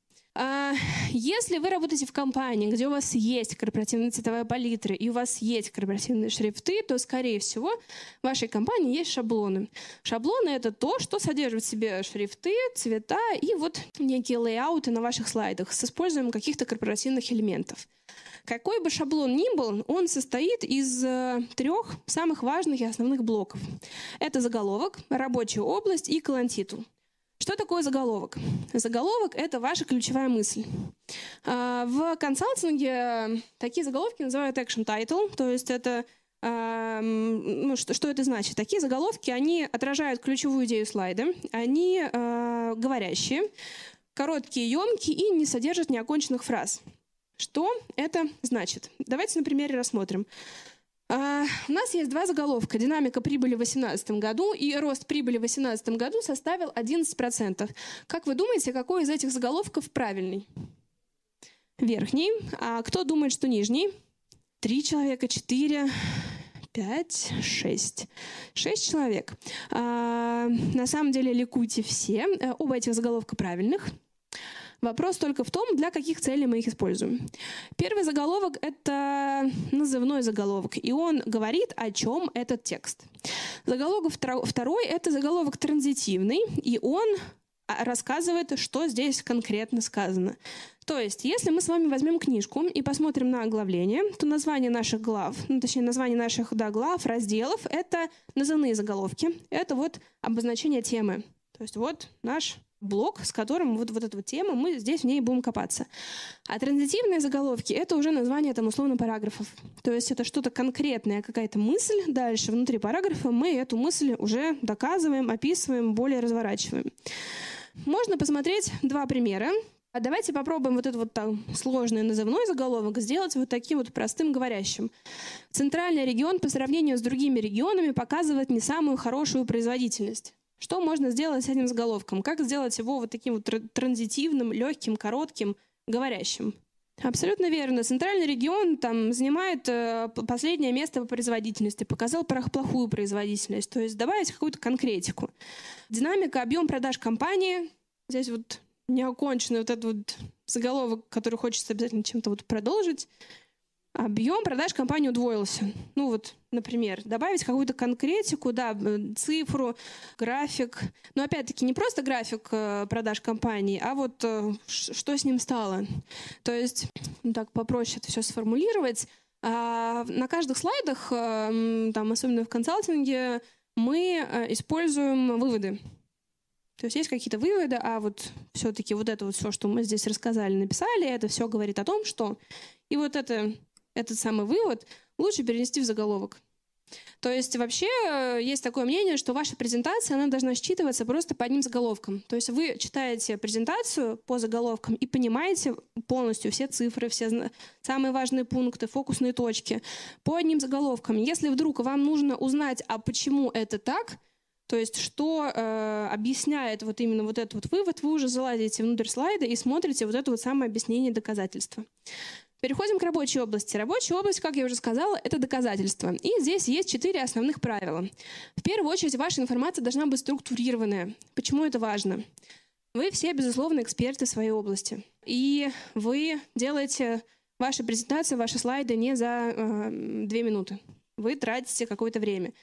Если вы работаете в компании, где у вас есть корпоративная цветовая палитра и у вас есть корпоративные шрифты, то, скорее всего, в вашей компании есть шаблоны. Шаблоны — это то, что содержит в себе шрифты, цвета и вот некие лейауты на ваших слайдах с использованием каких-то корпоративных элементов. Какой бы шаблон ни был, он состоит из 3 самых важных и основных блоков. Это заголовок, рабочая область и колонтитул. Что такое заголовок? Заголовок — это ваша ключевая мысль. В консалтинге такие заголовки называют action title, то есть это что это значит? Такие заголовки, они отражают ключевую идею слайда, они говорящие, короткие, емкие и не содержат неоконченных фраз. Что это значит? Давайте на примере рассмотрим. У нас есть два заголовка. Динамика прибыли в 2018 году и рост прибыли в 2018 году составил 11%. Как вы думаете, какой из этих заголовков правильный? Верхний. А кто думает, что нижний? 3 человека, 4, 5, 6. 6 человек. На самом деле ликуйте все. Оба этих заголовка правильных. Вопрос только в том, для каких целей мы их используем. Первый заголовок — это назывной заголовок, и он говорит, о чем этот текст. Заголовок второй — это заголовок транзитивный, и он рассказывает, что здесь конкретно сказано. То есть, если мы с вами возьмем книжку и посмотрим на оглавление, то название наших глав, название наших глав, разделов — это назывные заголовки, это вот обозначение темы. То есть вот наш блок, с которым вот эта тема, мы здесь в ней будем копаться. А транзитивные заголовки — это уже название там условно параграфов. То есть это что-то конкретное, какая-то мысль. Дальше внутри параграфа мы эту мысль уже доказываем, описываем, более разворачиваем. Можно посмотреть два примера. А давайте попробуем вот этот вот там сложный назывной заголовок сделать вот таким вот простым говорящим. Центральный регион по сравнению с другими регионами показывает не самую хорошую производительность. Что можно сделать с этим заголовком? Как сделать его вот таким вот транзитивным, легким, коротким, говорящим? Абсолютно верно. Центральный регион там занимает последнее место по производительности, показал плохую производительность, то есть добавить какую-то конкретику. Динамика, объем продаж компании. Здесь вот неоконченный вот этот вот заголовок, который хочется обязательно чем-то вот продолжить. Объем продаж компании удвоился. Ну вот, например, добавить какую-то конкретику, да, цифру, график. Но опять-таки не просто график продаж компании, а вот что с ним стало. То есть, ну, так попроще это все сформулировать. А на каждых слайдах, там, особенно в консалтинге, мы используем выводы. То есть есть какие-то выводы, а вот все-таки вот это вот все, что мы здесь рассказали, написали, это все говорит о том, что... И вот это... Этот самый вывод лучше перенести в заголовок. То есть вообще есть такое мнение, что ваша презентация, она должна считываться просто по одним заголовкам. То есть вы читаете презентацию по заголовкам и понимаете полностью все цифры, все самые важные пункты, фокусные точки по одним заголовкам. Если вдруг вам нужно узнать, а почему это так, то есть что объясняет вот именно вот этот вот вывод, вы уже залазите внутрь слайда и смотрите вот это вот самое объяснение доказательства. Переходим к рабочей области. Рабочая область, как я уже сказала, это доказательства. И здесь есть 4 основных правила. В первую очередь, ваша информация должна быть структурированная. Почему это важно? Вы все, безусловно, эксперты в своей области. И вы делаете ваши презентации, ваши слайды не за 2 минуты. Вы тратите какое-то время.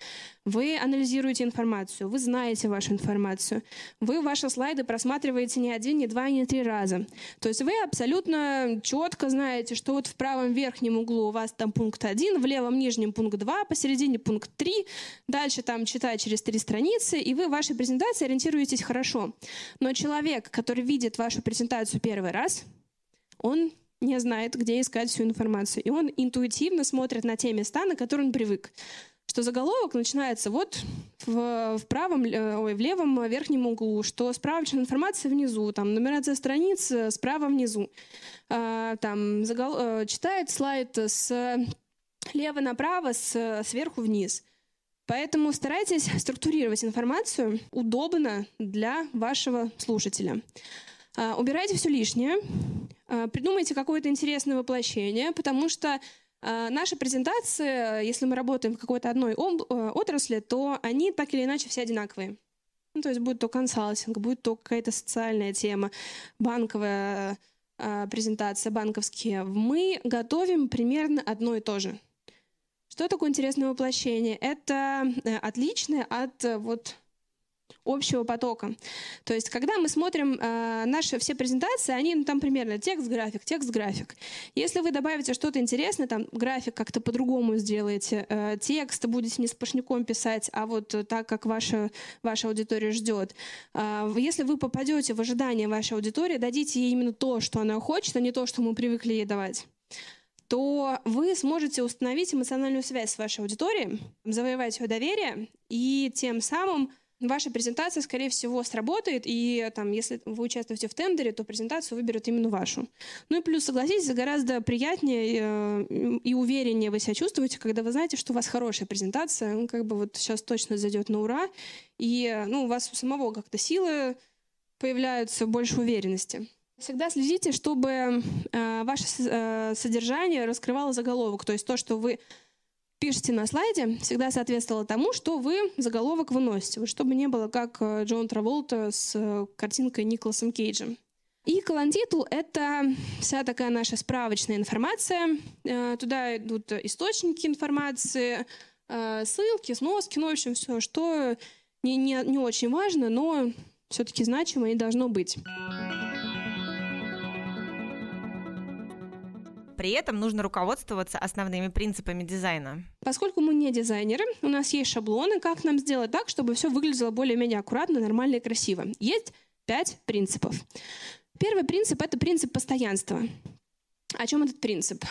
Вы анализируете информацию, вы знаете вашу информацию. Вы ваши слайды просматриваете не 1, не 2, не 3 раза. То есть вы абсолютно четко знаете, что вот в правом верхнем углу у вас там пункт 1, в левом нижнем пункт 2, посередине пункт 3. Дальше там читая через 3 страницы, и вы в вашей презентации ориентируетесь хорошо. Но человек, который видит вашу презентацию первый раз, он не знает, где искать всю информацию. И он интуитивно смотрит на те места, на которые он привык. Что заголовок начинается вот в левом верхнем углу, что справочная информация внизу, там нумерация страниц справа внизу. Там читает слайд слева направо, сверху вниз. Поэтому старайтесь структурировать информацию удобно для вашего слушателя. Убирайте все лишнее. Придумайте какое-то интересное воплощение, потому что наши презентации, если мы работаем в какой-то одной отрасли, то они так или иначе все одинаковые. Ну, то есть будет то консалтинг, будет то какая-то социальная тема, банковая презентация, банковские. Мы готовим примерно одно и то же. Что такое интересное воплощение? Это отличное от вот общего потока. То есть, когда мы смотрим наши все презентации, они там примерно текст-график, текст-график. Если вы добавите что-то интересное, там график как-то по-другому сделаете, текст будете не сплошняком писать, а вот так, как ваша аудитория ждет. Если вы попадете в ожидание вашей аудитории, дадите ей именно то, что она хочет, а не то, что мы привыкли ей давать, то вы сможете установить эмоциональную связь с вашей аудиторией, завоевать ее доверие, и тем самым ваша презентация, скорее всего, сработает, и там, если вы участвуете в тендере, то презентацию выберут именно вашу. Ну и плюс, согласитесь, гораздо приятнее и увереннее вы себя чувствуете, когда вы знаете, что у вас хорошая презентация, ну, как бы вот сейчас точно зайдет на ура, и ну, у вас у самого как-то силы появляются, больше уверенности. Всегда следите, чтобы ваше содержание раскрывало заголовок, то есть то, что вы пишите на слайде, всегда соответствовало тому, что вы заголовок выносите, чтобы не было как Джон Траволта с картинкой Николасом Кейджем. И колонн-титул — это вся такая наша справочная информация. Туда идут источники информации, ссылки, сноски, ну, в общем, все, что не очень важно, но все-таки значимо и должно быть. При этом нужно руководствоваться основными принципами дизайна. Поскольку мы не дизайнеры, у нас есть шаблоны, как нам сделать так, чтобы все выглядело более-менее аккуратно, нормально и красиво. Есть 5 принципов. Первый принцип — это принцип постоянства. О чем этот принцип?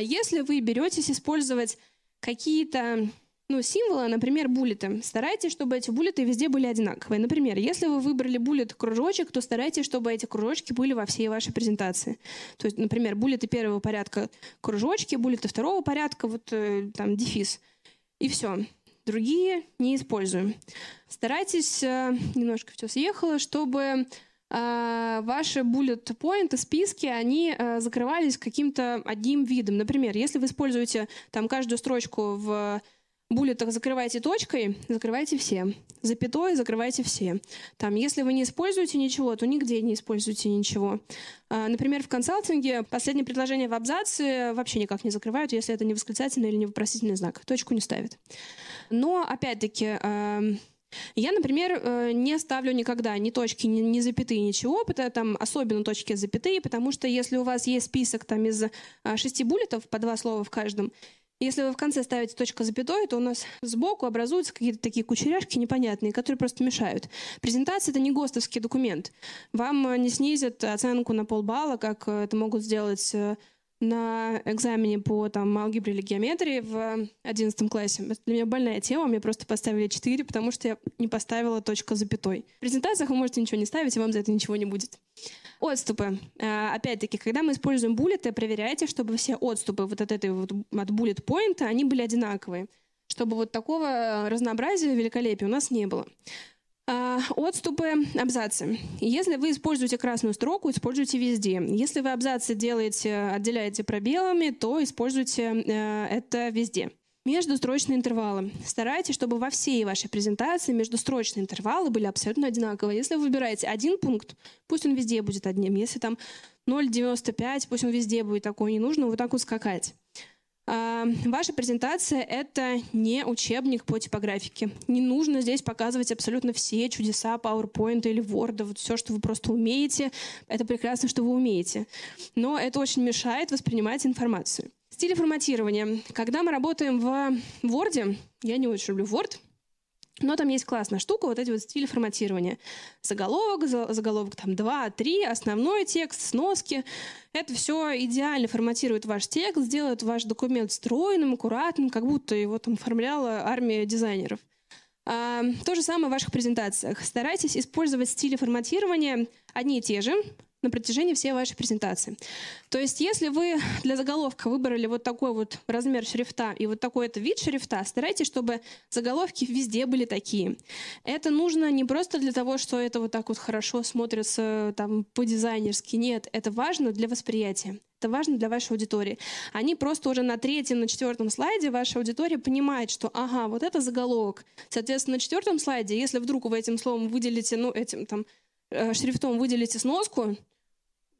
Если вы беретесь использовать какие-то символы, например, буллеты, старайтесь, чтобы эти буллеты везде были одинаковые. Например, если вы выбрали буллет-кружочек, то старайтесь, чтобы эти кружочки были во всей вашей презентации. То есть, например, буллеты первого порядка кружочки, буллеты второго порядка, вот там дефис. И все. Другие не используем. Старайтесь, немножко все съехало, чтобы ваши буллет-поинты, списки, они закрывались каким-то одним видом. Например, если вы используете там каждую строчку в буллетах закрывайте точкой, закрывайте все. Запятой закрывайте все. Там, если вы не используете ничего, то нигде не используйте ничего. Например, в консалтинге последнее предложение в абзаце вообще никак не закрывают, если это не восклицательный или не вопросительный знак. Точку не ставят. Но, опять-таки, я, например, не ставлю никогда ни точки, ни запятые, ничего, там, особенно точки запятые, потому что если у вас есть список там, из 6 буллетов, по 2 слова в каждом, если вы в конце ставите точку запятой, то у нас сбоку образуются какие-то такие кучеряшки непонятные, которые просто мешают. Презентация — это не ГОСТовский документ. Вам не снизят оценку на полбалла, как это могут сделать на экзамене по алгебре или геометрии в 11 классе. Это для меня больная тема, мне просто поставили 4, потому что я не поставила точку запятой. В презентациях вы можете ничего не ставить, и вам за это ничего не будет. Отступы. Опять-таки, когда мы используем буллеты, проверяйте, чтобы все отступы вот от этой вот, от буллет-поинта, они были одинаковые, чтобы вот такого разнообразия, великолепия у нас не было. Отступы, абзацы. Если вы используете красную строку, используйте везде. Если вы абзацы делаете, отделяете пробелами, то используйте это везде. Междустрочные интервалы. Старайтесь, чтобы во всей вашей презентации междустрочные интервалы были абсолютно одинаковые. Если вы выбираете один пункт, пусть он везде будет одним. Если там 0,95, пусть он везде будет такой. Не нужно вот так вот скакать. Ваша презентация — это не учебник по типографике. Не нужно здесь показывать абсолютно все чудеса PowerPoint или Word, вот все, что вы просто умеете. Это прекрасно, что вы умеете. Но это очень мешает воспринимать информацию. Стиль форматирования. Когда мы работаем в Word, я не очень люблю Word, но там есть классная штука, вот эти вот стили форматирования. Заголовок там 2, 3, основной текст, сноски. Это все идеально форматирует ваш текст, сделает ваш документ стройным, аккуратным, как будто его там оформляла армия дизайнеров. То же самое в ваших презентациях. Старайтесь использовать стили форматирования одни и те же на протяжении всей вашей презентации. То есть, если вы для заголовка выбрали вот такой вот размер шрифта и вот такой-то вид шрифта, старайтесь, чтобы заголовки везде были такие. Это нужно не просто для того, что это вот так вот хорошо смотрится там по-дизайнерски. Нет, это важно для восприятия. Это важно для вашей аудитории. Они просто уже на 3-м, на 4-м слайде ваша аудитория понимает, что ага, вот это заголовок. Соответственно, на 4-м слайде, если вдруг вы этим словом выделите, шрифтом выделите сноску,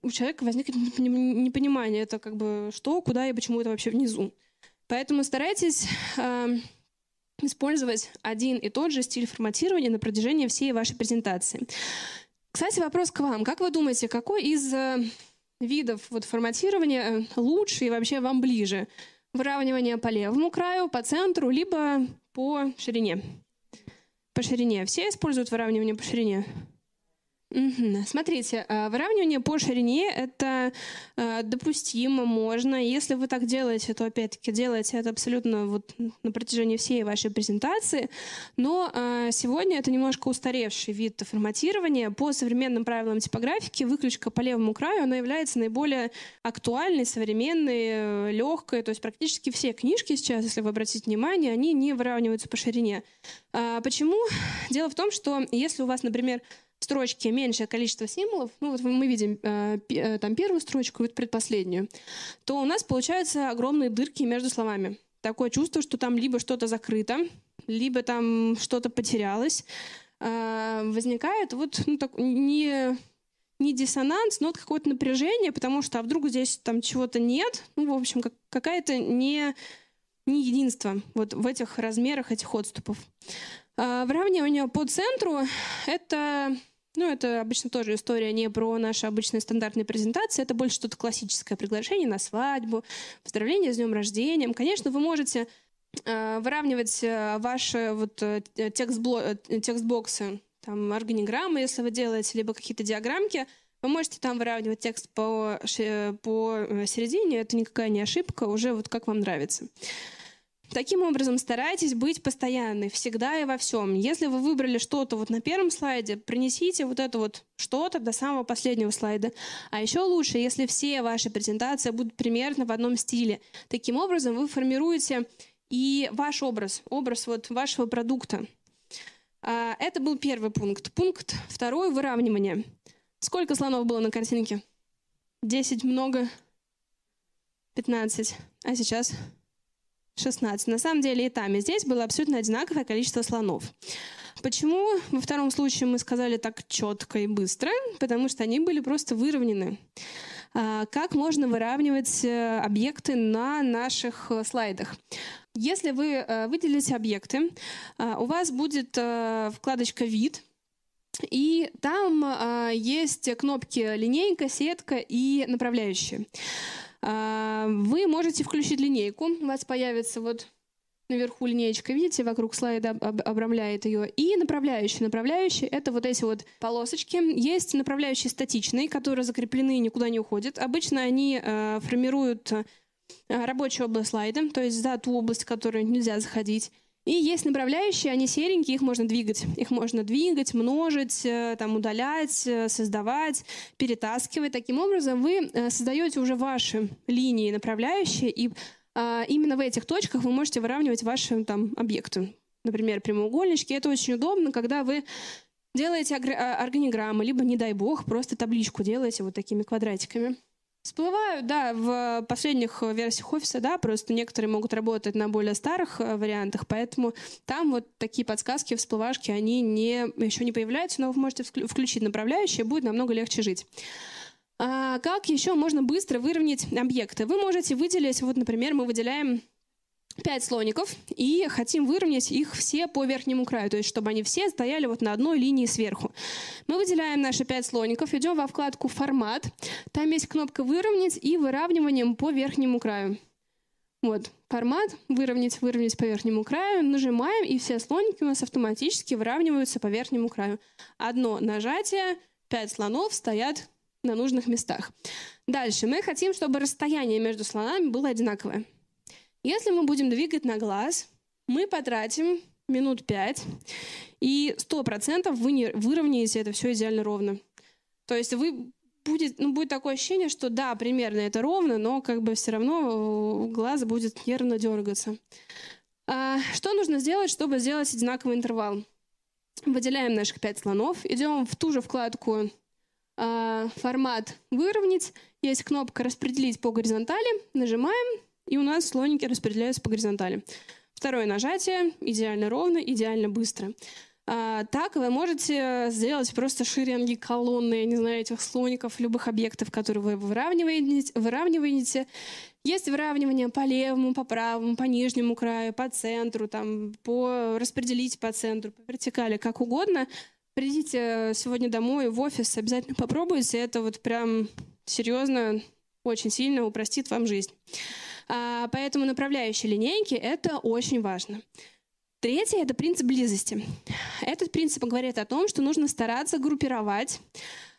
у человека возникнет непонимание, это как бы что, куда и почему это вообще внизу. Поэтому старайтесь использовать один и тот же стиль форматирования на протяжении всей вашей презентации. Кстати, вопрос к вам. Как вы думаете, какой из видов форматирования лучше и вообще вам ближе? Выравнивание по левому краю, по центру, либо по ширине? По ширине. Все используют выравнивание по ширине? Смотрите, выравнивание по ширине — это допустимо, можно. Если вы так делаете, то опять-таки делаете это абсолютно на протяжении всей вашей презентации. Но сегодня это немножко устаревший вид форматирования. По современным правилам типографики выключка по левому краю она является наиболее актуальной, современной, легкой. То есть практически все книжки сейчас, если вы обратите внимание, они не выравниваются по ширине. Почему? Дело в том, что если у вас, например, строчки меньшее количество символов, мы видим там первую строчку и предпоследнюю, то у нас получаются огромные дырки между словами. Такое чувство, что там либо что-то закрыто, либо там что-то потерялось. Возникает не диссонанс, но какое-то напряжение, потому что а вдруг здесь там чего-то нет, в общем, какая-то не единство в этих размерах этих отступов. Выравнивание по центру — это, это обычно тоже история не про наши обычные стандартные презентации, это больше что-то классическое: приглашение на свадьбу, поздравление с днем рождения. Конечно, вы можете выравнивать ваши текстбоксы, там, органиграммы, если вы делаете, либо какие-то диаграммки. Вы можете там выравнивать текст по середине, это никакая не ошибка, уже как вам нравится. Таким образом, старайтесь быть постоянны всегда и во всем. Если вы выбрали что-то на первом слайде, принесите это что-то до самого последнего слайда. А еще лучше, если все ваши презентации будут примерно в одном стиле. Таким образом, вы формируете и ваш образ вашего продукта. Это был первый пункт. Пункт второй — выравнивание. Сколько слонов было на картинке? 10, много? 15. А сейчас? 16. На самом деле и там, и здесь было абсолютно одинаковое количество слонов. Почему во втором случае мы сказали так четко и быстро? Потому что они были просто выровнены. Как можно выравнивать объекты на наших слайдах? Если вы выделите объекты, у вас будет вкладочка «Вид». И там есть кнопки «Линейка», «Сетка» и «Направляющие». Вы можете включить линейку, у вас появится наверху линеечка, видите, вокруг слайда обрамляет ее, и направляющие. Направляющие — это эти полосочки. Есть направляющие статичные, которые закреплены и никуда не уходят. Обычно они формируют рабочую область слайда, то есть за ту область, в которую нельзя заходить. И есть направляющие, они серенькие, их можно двигать. Их можно двигать, множить, удалять, создавать, перетаскивать. Таким образом, вы создаете уже ваши линии направляющие, и именно в этих точках вы можете выравнивать ваши объекты. Например, прямоугольнички. Это очень удобно, когда вы делаете органиграммы, либо, не дай бог, просто табличку делаете такими квадратиками. Всплывают, да, в последних версиях офиса, да, просто некоторые могут работать на более старых вариантах, поэтому там такие подсказки, всплывашки, они еще не появляются, но вы можете включить направляющие, будет намного легче жить. А как еще можно быстро выровнять объекты? Вы можете выделить, например, мы выделяем 5 слоников и хотим выровнять их все по верхнему краю, то есть чтобы они все стояли на одной линии сверху. Мы выделяем наши 5 слоников, идем во вкладку «Формат». Там есть кнопка «Выровнять» и «Выравниванием по верхнему краю». Формат, «Выровнять», «Выровнять по верхнему краю». Нажимаем, и все слоники у нас автоматически выравниваются по верхнему краю. Одно нажатие, 5 слонов стоят на нужных местах. Дальше мы хотим, чтобы расстояние между слонами было одинаковое. Если мы будем двигать на глаз, мы потратим минут 5, и 100% вы не выровняете это все идеально ровно. То есть будет такое ощущение, что да, примерно это ровно, но все равно глаз будет нервно дергаться. Что нужно сделать, чтобы сделать одинаковый интервал? Выделяем наших 5 слонов, идем в ту же вкладку «Формат», «Выровнять». Есть кнопка «Распределить по горизонтали». Нажимаем. И у нас слоники распределяются по горизонтали. Второе нажатие. Идеально ровно, идеально быстро. Так вы можете сделать просто шеренги, колонны, я не знаю, этих слоников, любых объектов, которые вы выравниваете. Есть выравнивание по левому, по правому, по нижнему краю, по центру, там, по распределить по центру, по вертикали, как угодно. Придите сегодня домой в офис, обязательно попробуйте. Это вот прям серьезно, очень сильно упростит вам жизнь. Поэтому направляющие линейки — это очень важно. Третье — это принцип близости. Этот принцип говорит о том, что нужно стараться группировать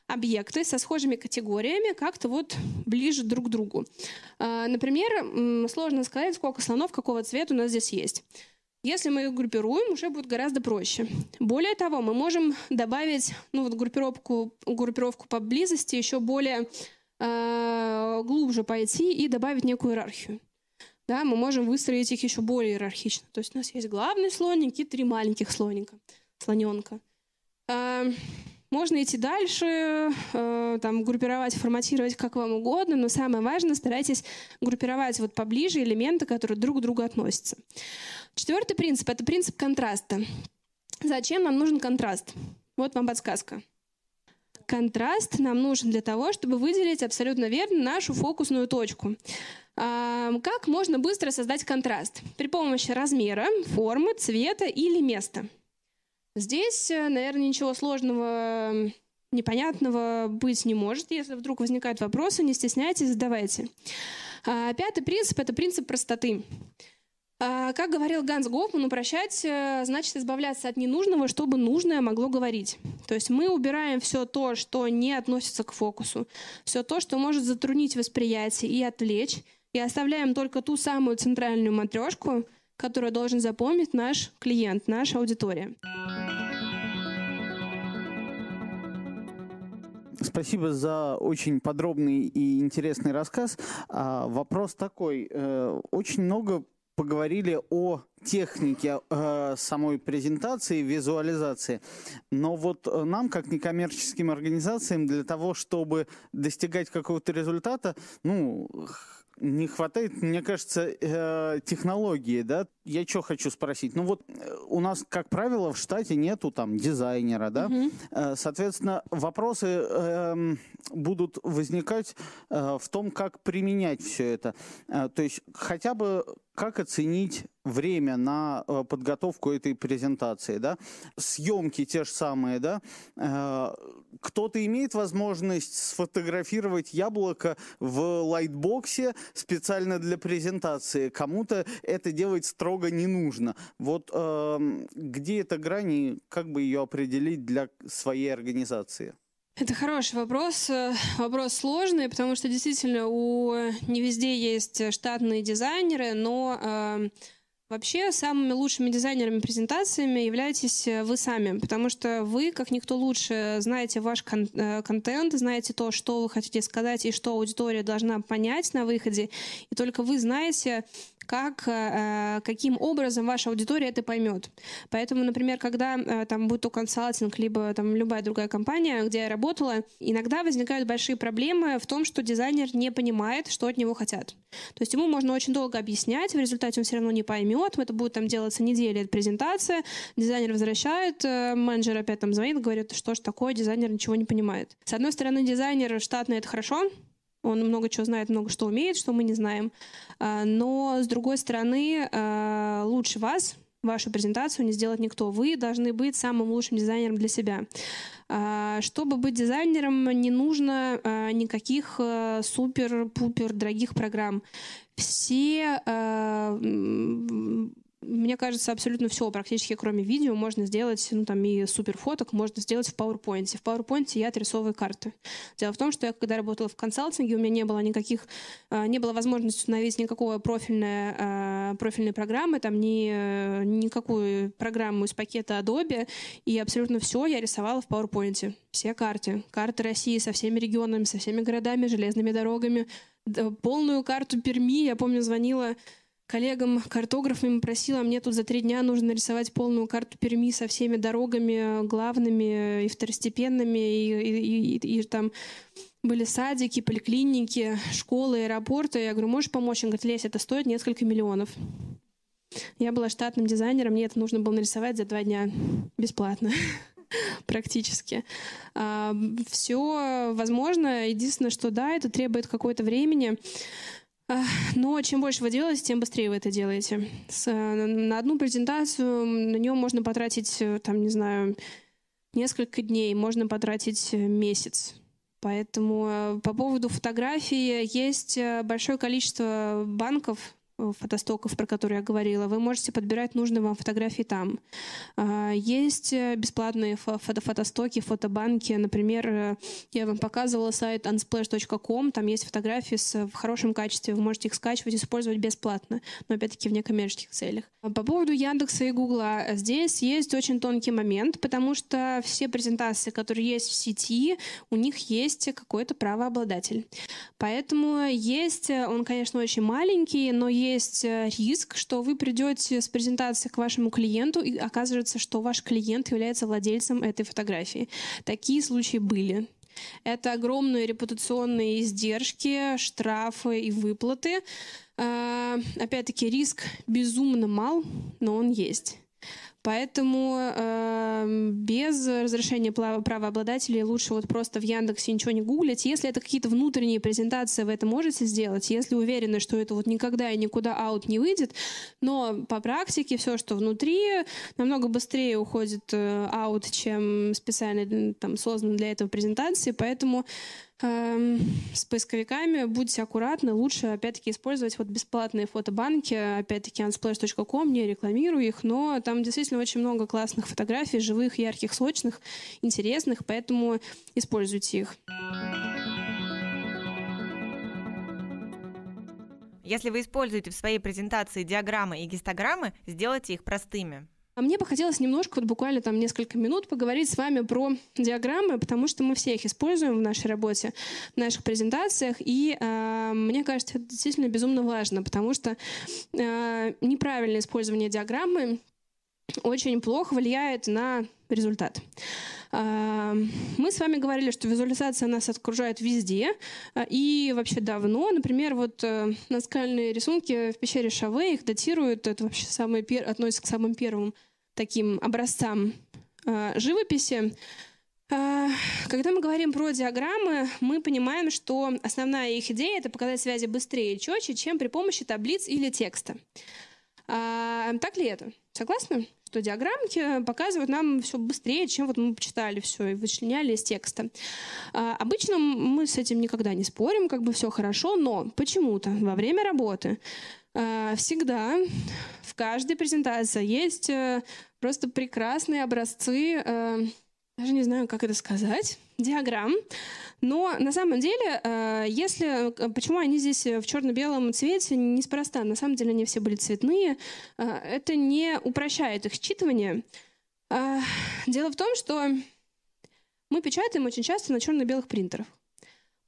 объекты со схожими категориями как-то вот ближе друг к другу. Например, сложно сказать, сколько слонов какого цвета у нас здесь есть. Если мы их группируем, уже будет гораздо проще. Более того, мы можем добавить группировку по близости, еще более глубже пойти и добавить некую иерархию. Да, мы можем выстроить их еще более иерархично. То есть у нас есть главный слоник и 3 маленьких слоненка. Можно идти дальше, там, группировать, форматировать как вам угодно, но самое важное, старайтесь группировать вот поближе элементы, которые друг к другу относятся. Четвертый принцип — это принцип контраста. Зачем нам нужен контраст? Вот вам подсказка. Контраст нам нужен для того, чтобы выделить абсолютно верно нашу фокусную точку. Как можно быстро создать контраст? При помощи размера, формы, цвета или места. Здесь, наверное, ничего сложного, непонятного быть не может. Если вдруг возникают вопросы, не стесняйтесь, задавайте. Пятый принцип — это принцип простоты. Как говорил Ганс Гофман, упрощать значит избавляться от ненужного, чтобы нужное могло говорить. То есть мы убираем все то, что не относится к фокусу, все то, что может затруднить восприятие и отвлечь, и оставляем только ту самую центральную матрешку, которую должен запомнить наш клиент, наша аудитория. Спасибо за очень подробный и интересный рассказ. Вопрос такой. Очень много поговорили о технике самой презентации, визуализации. Но вот нам, как некоммерческим организациям, для того, чтобы достигать какого-то результата, не хватает, мне кажется, технологии, да? Я что хочу спросить? У нас, как правило, в штате нету там дизайнера, да? Соответственно, вопросы будут возникать в том, как применять все это. То есть хотя бы как оценить время на подготовку этой презентации, да? Съемки те же самые, да? Кто-то имеет возможность сфотографировать яблоко в лайтбоксе специально для презентации, кому-то это делать строго не нужно. Вот где эта грань и как бы ее определить для своей организации? Это хороший вопрос. Вопрос сложный, потому что действительно не везде есть штатные дизайнеры, но вообще самыми лучшими дизайнерами презентациями являетесь вы сами, потому что вы, как никто лучше, знаете ваш контент, знаете то, что вы хотите сказать и что аудитория должна понять на выходе, и только вы знаете, каким образом ваша аудитория это поймет. Поэтому, например, когда там будет консалтинг, либо там любая другая компания, где я работала, иногда возникают большие проблемы в том, что дизайнер не понимает, что от него хотят. То есть ему можно очень долго объяснять, в результате он все равно не поймет, это будет там делаться неделя, это презентация, дизайнер возвращает, менеджер опять там звонит, говорит, что ж такое, дизайнер ничего не понимает. С одной стороны, дизайнер штатный — это хорошо, он много чего знает, много что умеет, что мы не знаем. Но, с другой стороны, лучше вас, вашу презентацию не сделает никто. Вы должны быть самым лучшим дизайнером для себя. Чтобы быть дизайнером, не нужно никаких супер-пупер дорогих программ. Все, мне кажется, абсолютно все, практически кроме видео, можно сделать, и суперфоток можно сделать в PowerPoint. В PowerPoint я отрисовываю карты. Дело в том, что я, когда работала в консалтинге, у меня не было возможности установить никакого профильной программы, там никакую программу из пакета Adobe, и абсолютно все я рисовала в PowerPoint. Все карты России со всеми регионами, со всеми городами, железными дорогами, полную карту Перми. Я помню, звонила коллегам-картографам, просила, мне тут за 3 дня нужно нарисовать полную карту Перми со всеми дорогами главными и второстепенными, и там были садики, поликлиники, школы, аэропорты. Я говорю, можешь помочь? Он говорит, Лесь, это стоит несколько миллионов. Я была штатным дизайнером, мне это нужно было нарисовать за 2 дня бесплатно. Практически. Все возможно. Единственное, что да, это требует какое-то времени. Но чем больше вы делаете, тем быстрее вы это делаете. На одну презентацию на нее можно потратить, там, не знаю, несколько дней, можно потратить месяц. Поэтому по поводу фотографии есть большое количество банков, фотостоков, про которые я говорила, вы можете подбирать нужные вам фотографии там. Есть бесплатные фотостоки, фотобанки. Например, я вам показывала сайт unsplash.com, там есть фотографии в хорошем качестве, вы можете их скачивать, использовать бесплатно, но опять-таки в некоммерческих целях. По поводу Яндекса и Гугла, здесь есть очень тонкий момент, потому что все презентации, которые есть в сети, у них есть какой-то правообладатель. Поэтому есть, он, конечно, очень маленький, но есть риск, что вы придете с презентацией к вашему клиенту, и окажется, что ваш клиент является владельцем этой фотографии. Такие случаи были. Это огромные репутационные издержки, штрафы и выплаты. Опять-таки, риск безумно мал, но он есть. Поэтому без разрешения правообладателей лучше вот просто в Яндексе ничего не гуглить. Если это какие-то внутренние презентации, вы это можете сделать. Если уверены, что это вот никогда и никуда аут не выйдет. Но по практике все, что внутри, намного быстрее уходит аут, чем специально там создан для этого презентации. Поэтому с поисковиками будьте аккуратны. Лучше, опять-таки, использовать вот бесплатные фотобанки. Опять-таки, unsplash.com, не рекламирую их, но там действительно очень много классных фотографий, живых, ярких, сочных, интересных, поэтому используйте их. Если вы используете в своей презентации диаграммы и гистограммы, сделайте их простыми. А мне бы хотелось немножко, вот буквально там несколько минут, поговорить с вами про диаграммы, потому что мы все их используем в нашей работе, в наших презентациях, и мне кажется, это действительно безумно важно, потому что неправильное использование диаграммы очень плохо влияет на результат. Мы с вами говорили, что визуализация нас окружает везде и вообще давно. Например, вот наскальные рисунки в пещере Шаве, их датируют, это вообще относится к самым первым таким образцам живописи. Когда мы говорим про диаграммы, мы понимаем, что основная их идея — это показать связи быстрее и четче, чем при помощи таблиц или текста. Так ли это? Согласны? Что диаграммки показывают нам все быстрее, чем вот мы почитали все и вычленяли из текста. Обычно мы с этим никогда не спорим, как бы все хорошо, но почему-то во время работы всегда в каждой презентации есть просто прекрасные образцы, даже не знаю, как это сказать, диаграмм. Но на самом деле, почему они здесь в черно-белом цвете, неспроста. На самом деле они все были цветные. Это не упрощает их считывание. Дело в том, что мы печатаем очень часто на черно-белых принтерах.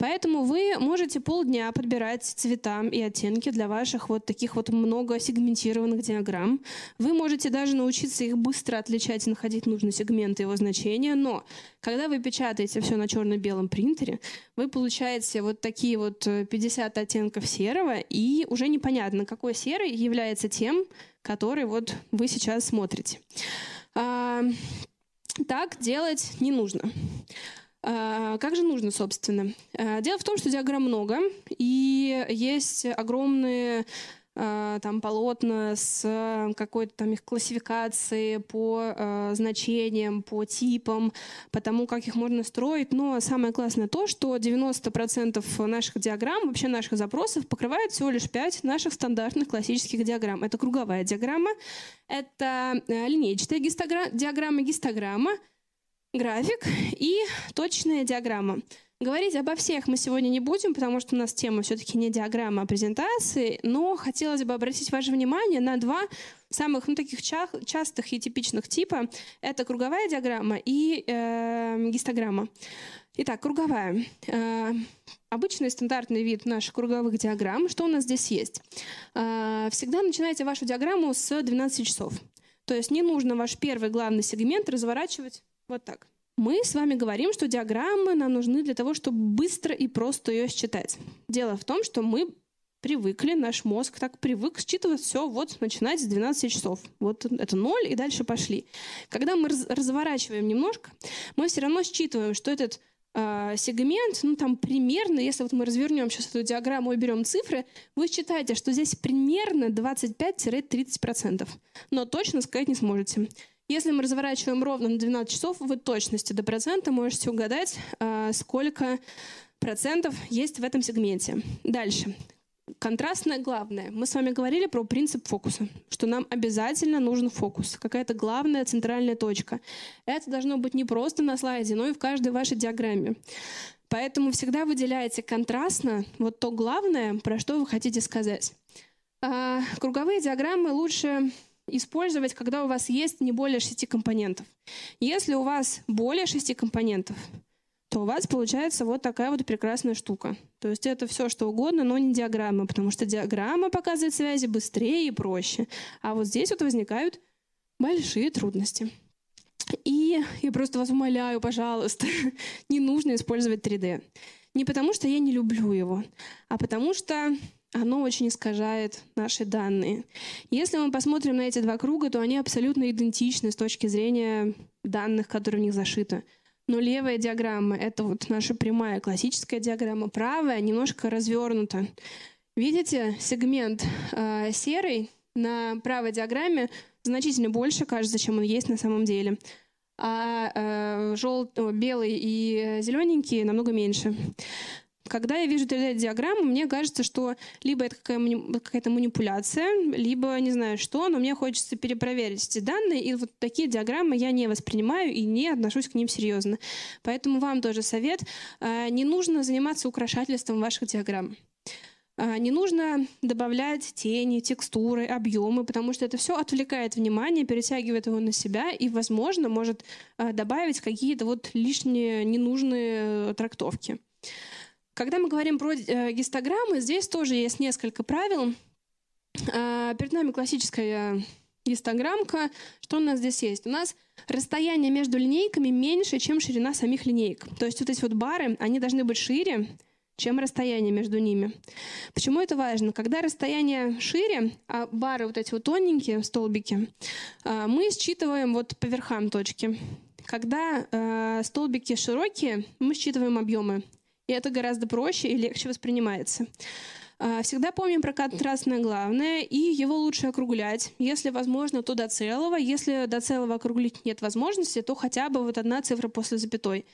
Поэтому вы можете полдня подбирать цвета и оттенки для ваших вот таких вот многосегментированных диаграмм. Вы можете даже научиться их быстро отличать и находить нужный сегмент и его значение. Но когда вы печатаете все на черно-белом принтере, вы получаете вот такие вот 50 оттенков серого, и уже непонятно, какой серый является тем, который вот вы сейчас смотрите. Так делать не нужно. Как же нужно, собственно? Дело в том, что диаграмм много, и есть огромные там полотна с какой-то там их классификацией по значениям, по типам, по тому, как их можно строить. Но самое классное то, что 90% наших диаграмм, вообще наших запросов, покрывают всего лишь 5 наших стандартных классических диаграмм. Это круговая диаграмма, это линейчатая диаграмма, график и точная диаграмма. Говорить обо всех мы сегодня не будем, потому что у нас тема все-таки не диаграмма, а презентации, но хотелось бы обратить ваше внимание на два самых таких частых и типичных типа. Это круговая диаграмма и гистограмма. Итак, круговая. Обычный стандартный вид наших круговых диаграмм. Что у нас здесь есть? Всегда начинайте вашу диаграмму с 12 часов. То есть не нужно ваш первый главный сегмент разворачивать вот так. Мы с вами говорим, что диаграммы нам нужны для того, чтобы быстро и просто ее считать. Дело в том, что мы привыкли, наш мозг так привык считывать все, вот начинать с 12 часов. Вот это 0, и дальше пошли. Когда мы разворачиваем немножко, мы все равно считываем, что этот сегмент, ну там примерно, если вот мы развернем сейчас эту диаграмму и берем цифры, вы считаете, что здесь примерно 25-30%, но точно сказать не сможете. Если мы разворачиваем ровно на 12 часов, вы точностью до процента можете угадать, сколько процентов есть в этом сегменте. Дальше. Контрастное главное. Мы с вами говорили про принцип фокуса, что нам обязательно нужен фокус, какая-то главная центральная точка. Это должно быть не просто на слайде, но и в каждой вашей диаграмме. Поэтому всегда выделяйте контрастно вот то главное, про что вы хотите сказать. Круговые диаграммы лучше использовать, когда у вас есть не более 6 компонентов. Если у вас более 6 компонентов, то у вас получается вот такая вот прекрасная штука. То есть это все что угодно, но не диаграмма, потому что диаграмма показывает связи быстрее и проще. А вот здесь вот возникают большие трудности. И я просто вас умоляю, пожалуйста, не нужно использовать 3D. Не потому что я не люблю его, а потому что оно очень искажает наши данные. Если мы посмотрим на эти два круга, то они абсолютно идентичны с точки зрения данных, которые в них зашиты. Но левая диаграмма — это вот наша прямая классическая диаграмма, правая немножко развернута. Видите, сегмент серый на правой диаграмме значительно больше, кажется, чем он есть на самом деле. А белый и зелененький намного меньше. Когда я вижу 3D-диаграмму, мне кажется, что либо это какая-то манипуляция, либо не знаю что, но мне хочется перепроверить эти данные, и вот такие диаграммы я не воспринимаю и не отношусь к ним серьезно. Поэтому вам тоже совет. Не нужно заниматься украшательством ваших диаграмм. Не нужно добавлять тени, текстуры, объемы, потому что это все отвлекает внимание, перетягивает его на себя и, возможно, может добавить какие-то вот лишние ненужные трактовки. Когда мы говорим про гистограммы, здесь тоже есть несколько правил. Перед нами классическая гистограммка. Что у нас здесь есть? У нас расстояние между линейками меньше, чем ширина самих линеек. То есть вот эти вот бары, они должны быть шире, чем расстояние между ними. Почему это важно? Когда расстояние шире, а бары вот эти вот тоненькие, столбики, мы считываем вот по верхам точки. Когда столбики широкие, мы считываем объемы. И это гораздо проще и легче воспринимается. Всегда помним про контрастное главное, и его лучше округлять. Если возможно, то до целого. Если до целого округлить нет возможности, то хотя бы вот одна цифра после запятой.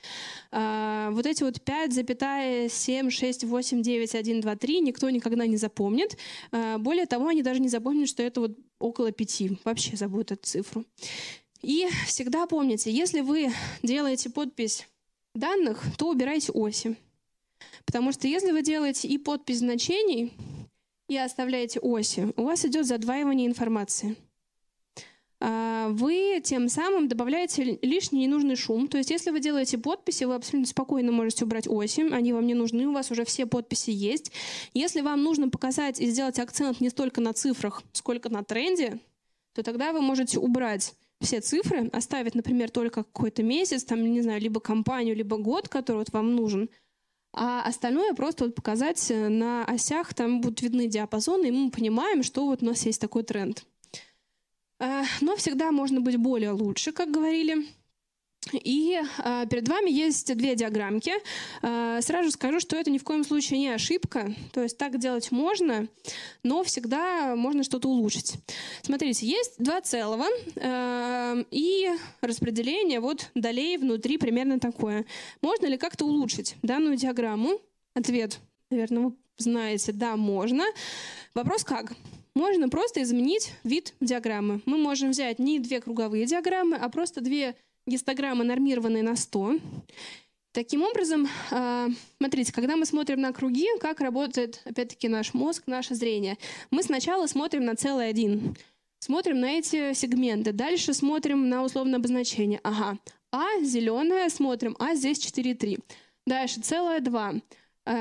Вот эти вот 5, 7, 6, 8, 9, 1, 2, 3 никто никогда не запомнит. Более того, они даже не запомнят, что это вот около 5. Вообще забудут эту цифру. И всегда помните, если вы делаете подпись данных, то убирайте оси. Потому что если вы делаете и подпись значений, и оставляете оси, у вас идет задваивание информации. Вы тем самым добавляете лишний ненужный шум. То есть если вы делаете подписи, вы абсолютно спокойно можете убрать оси, они вам не нужны, у вас уже все подписи есть. Если вам нужно показать и сделать акцент не столько на цифрах, сколько на тренде, то тогда вы можете убрать все цифры, оставить, например, только какой-то месяц, там, не знаю, либо компанию, либо год, который вот вам нужен. А остальное просто вот показать на осях, там будут видны диапазоны, и мы понимаем, что вот у нас есть такой тренд. Но всегда можно быть более лучше, как говорили. И перед вами есть две диаграммки. Сразу скажу, что это ни в коем случае не ошибка. То есть так делать можно, но всегда можно что-то улучшить. Смотрите, есть два целого и распределение вот долей внутри примерно такое. Можно ли как-то улучшить данную диаграмму? Ответ, наверное, вы знаете, да, можно. Вопрос как? Можно просто изменить вид диаграммы. Мы можем взять не две круговые диаграммы, а просто две гистограммы, нормированные на 100. Таким образом, смотрите, когда мы смотрим на круги, как работает, опять-таки, наш мозг, наше зрение. Мы сначала смотрим на целый один, смотрим на эти сегменты, дальше смотрим на условное обозначение. Ага, А зеленое, смотрим, А здесь 4,3. Дальше целое 2.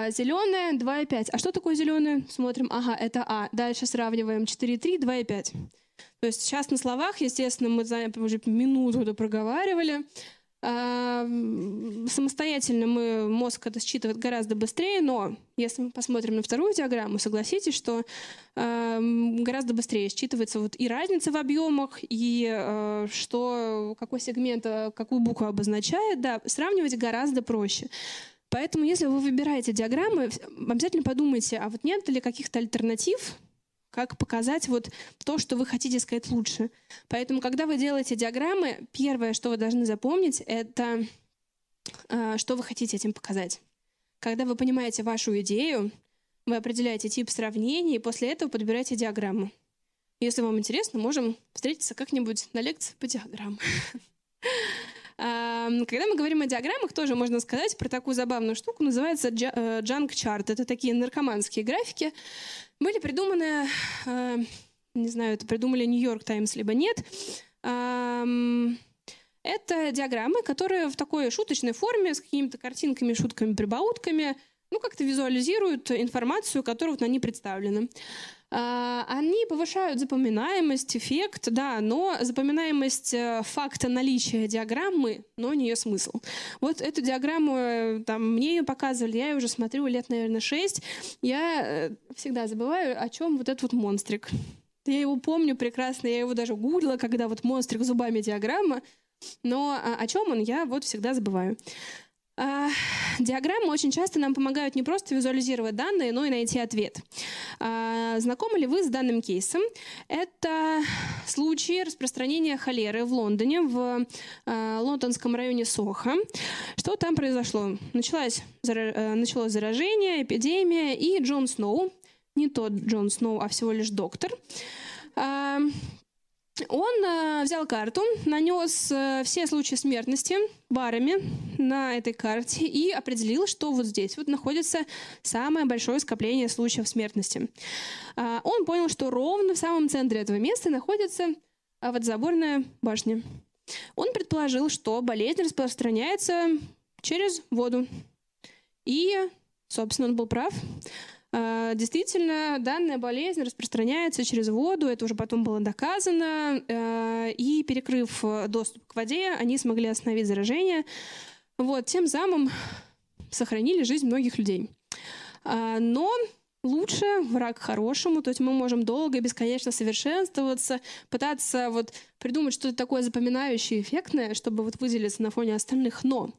Зеленое 2,5. А что такое зеленое? Смотрим, ага, это А. Дальше сравниваем 4,3, 2,5. То есть сейчас на словах, естественно, мы уже минуту проговаривали. Самостоятельно мозг это считывает гораздо быстрее, но если мы посмотрим на вторую диаграмму, согласитесь, что гораздо быстрее считывается вот и разница в объемах, и что, какой сегмент, какую букву обозначает, да, сравнивать гораздо проще. Поэтому, если вы выбираете диаграммы, обязательно подумайте, а вот нет ли каких-то альтернатив, как показать вот то, что вы хотите сказать лучше. Поэтому, когда вы делаете диаграммы, первое, что вы должны запомнить, это что вы хотите этим показать. Когда вы понимаете вашу идею, вы определяете тип сравнений, и после этого подбираете диаграмму. Если вам интересно, можем встретиться как-нибудь на лекции по диаграммам. Когда мы говорим о диаграммах, тоже можно сказать про такую забавную штуку, называется junk chart. Это такие наркоманские графики. Были придуманы, не знаю, это придумали Нью-Йорк Таймс, либо нет. Это диаграммы, которые в такой шуточной форме, с какими-то картинками, шутками, прибаутками, ну, как-то визуализируют информацию, которую вот они представлены. Они повышают запоминаемость, эффект, да, но запоминаемость факта наличия диаграммы, но не ее смысл. Вот эту диаграмму, там, мне ее показывали, я ее уже смотрю лет, наверное, 6. Я всегда забываю, о чем вот этот вот монстрик. Я его помню прекрасно, я его даже гуглила, когда вот монстрик зубами диаграмма, но о чем он, я вот всегда забываю. Диаграммы очень часто нам помогают не просто визуализировать данные, но и найти ответ. Знакомы ли вы с данным кейсом? Это случай распространения холеры в Лондоне, в лондонском районе Сохо. Что там произошло? Началось заражение, эпидемия, и Джон Сноу, не тот Джон Сноу, а всего лишь доктор, он взял карту, нанес все случаи смертности барами на этой карте и определил, что вот здесь вот находится самое большое скопление случаев смертности. Он понял, что ровно в самом центре этого места находится водозаборная башня. Он предположил, что болезнь распространяется через воду. И, собственно, он был прав. Действительно, данная болезнь распространяется через воду, это уже потом было доказано, и, перекрыв доступ к воде, они смогли остановить заражение. Вот, тем самым сохранили жизнь многих людей. Но лучше враг хорошему, то есть мы можем долго и бесконечно совершенствоваться, пытаться вот придумать что-то такое запоминающее, эффектное, чтобы вот выделиться на фоне остальных, но...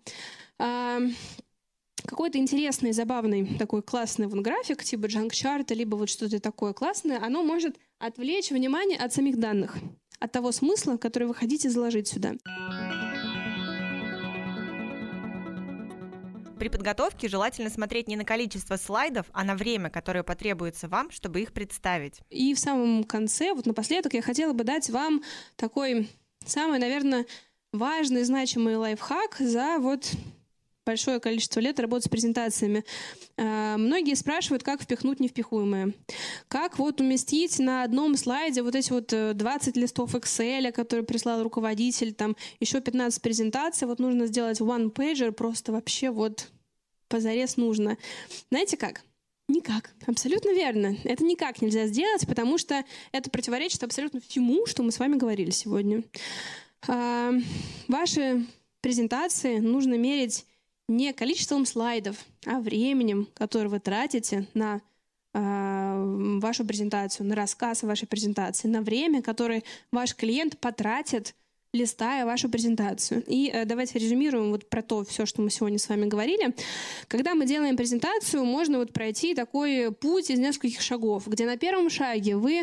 Какой-то интересный, забавный, такой классный график, типа джанк-чарта, либо вот что-то такое классное, оно может отвлечь внимание от самих данных, от того смысла, который вы хотите заложить сюда. При подготовке желательно смотреть не на количество слайдов, а на время, которое потребуется вам, чтобы их представить. И в самом конце, вот напоследок, я хотела бы дать вам такой самый, наверное, важный, значимый лайфхак за вот... большое количество лет работы с презентациями. Многие спрашивают, как впихнуть невпихуемое. Как вот уместить на одном слайде вот эти вот 20 листов Excel, которые прислал руководитель, там еще 15 презентаций. Вот нужно сделать one-pager, просто вообще вот позарез нужно. Знаете как? Никак. Абсолютно верно. Это никак нельзя сделать, потому что это противоречит абсолютно всему, что мы с вами говорили сегодня. Ваши презентации нужно мерить не количеством слайдов, а временем, которое вы тратите на вашу презентацию, на рассказ о вашей презентации, на время, которое ваш клиент потратит, листая вашу презентацию. И давайте резюмируем вот про то все, что мы сегодня с вами говорили. Когда мы делаем презентацию, можно вот пройти такой путь из нескольких шагов, где на первом шаге вы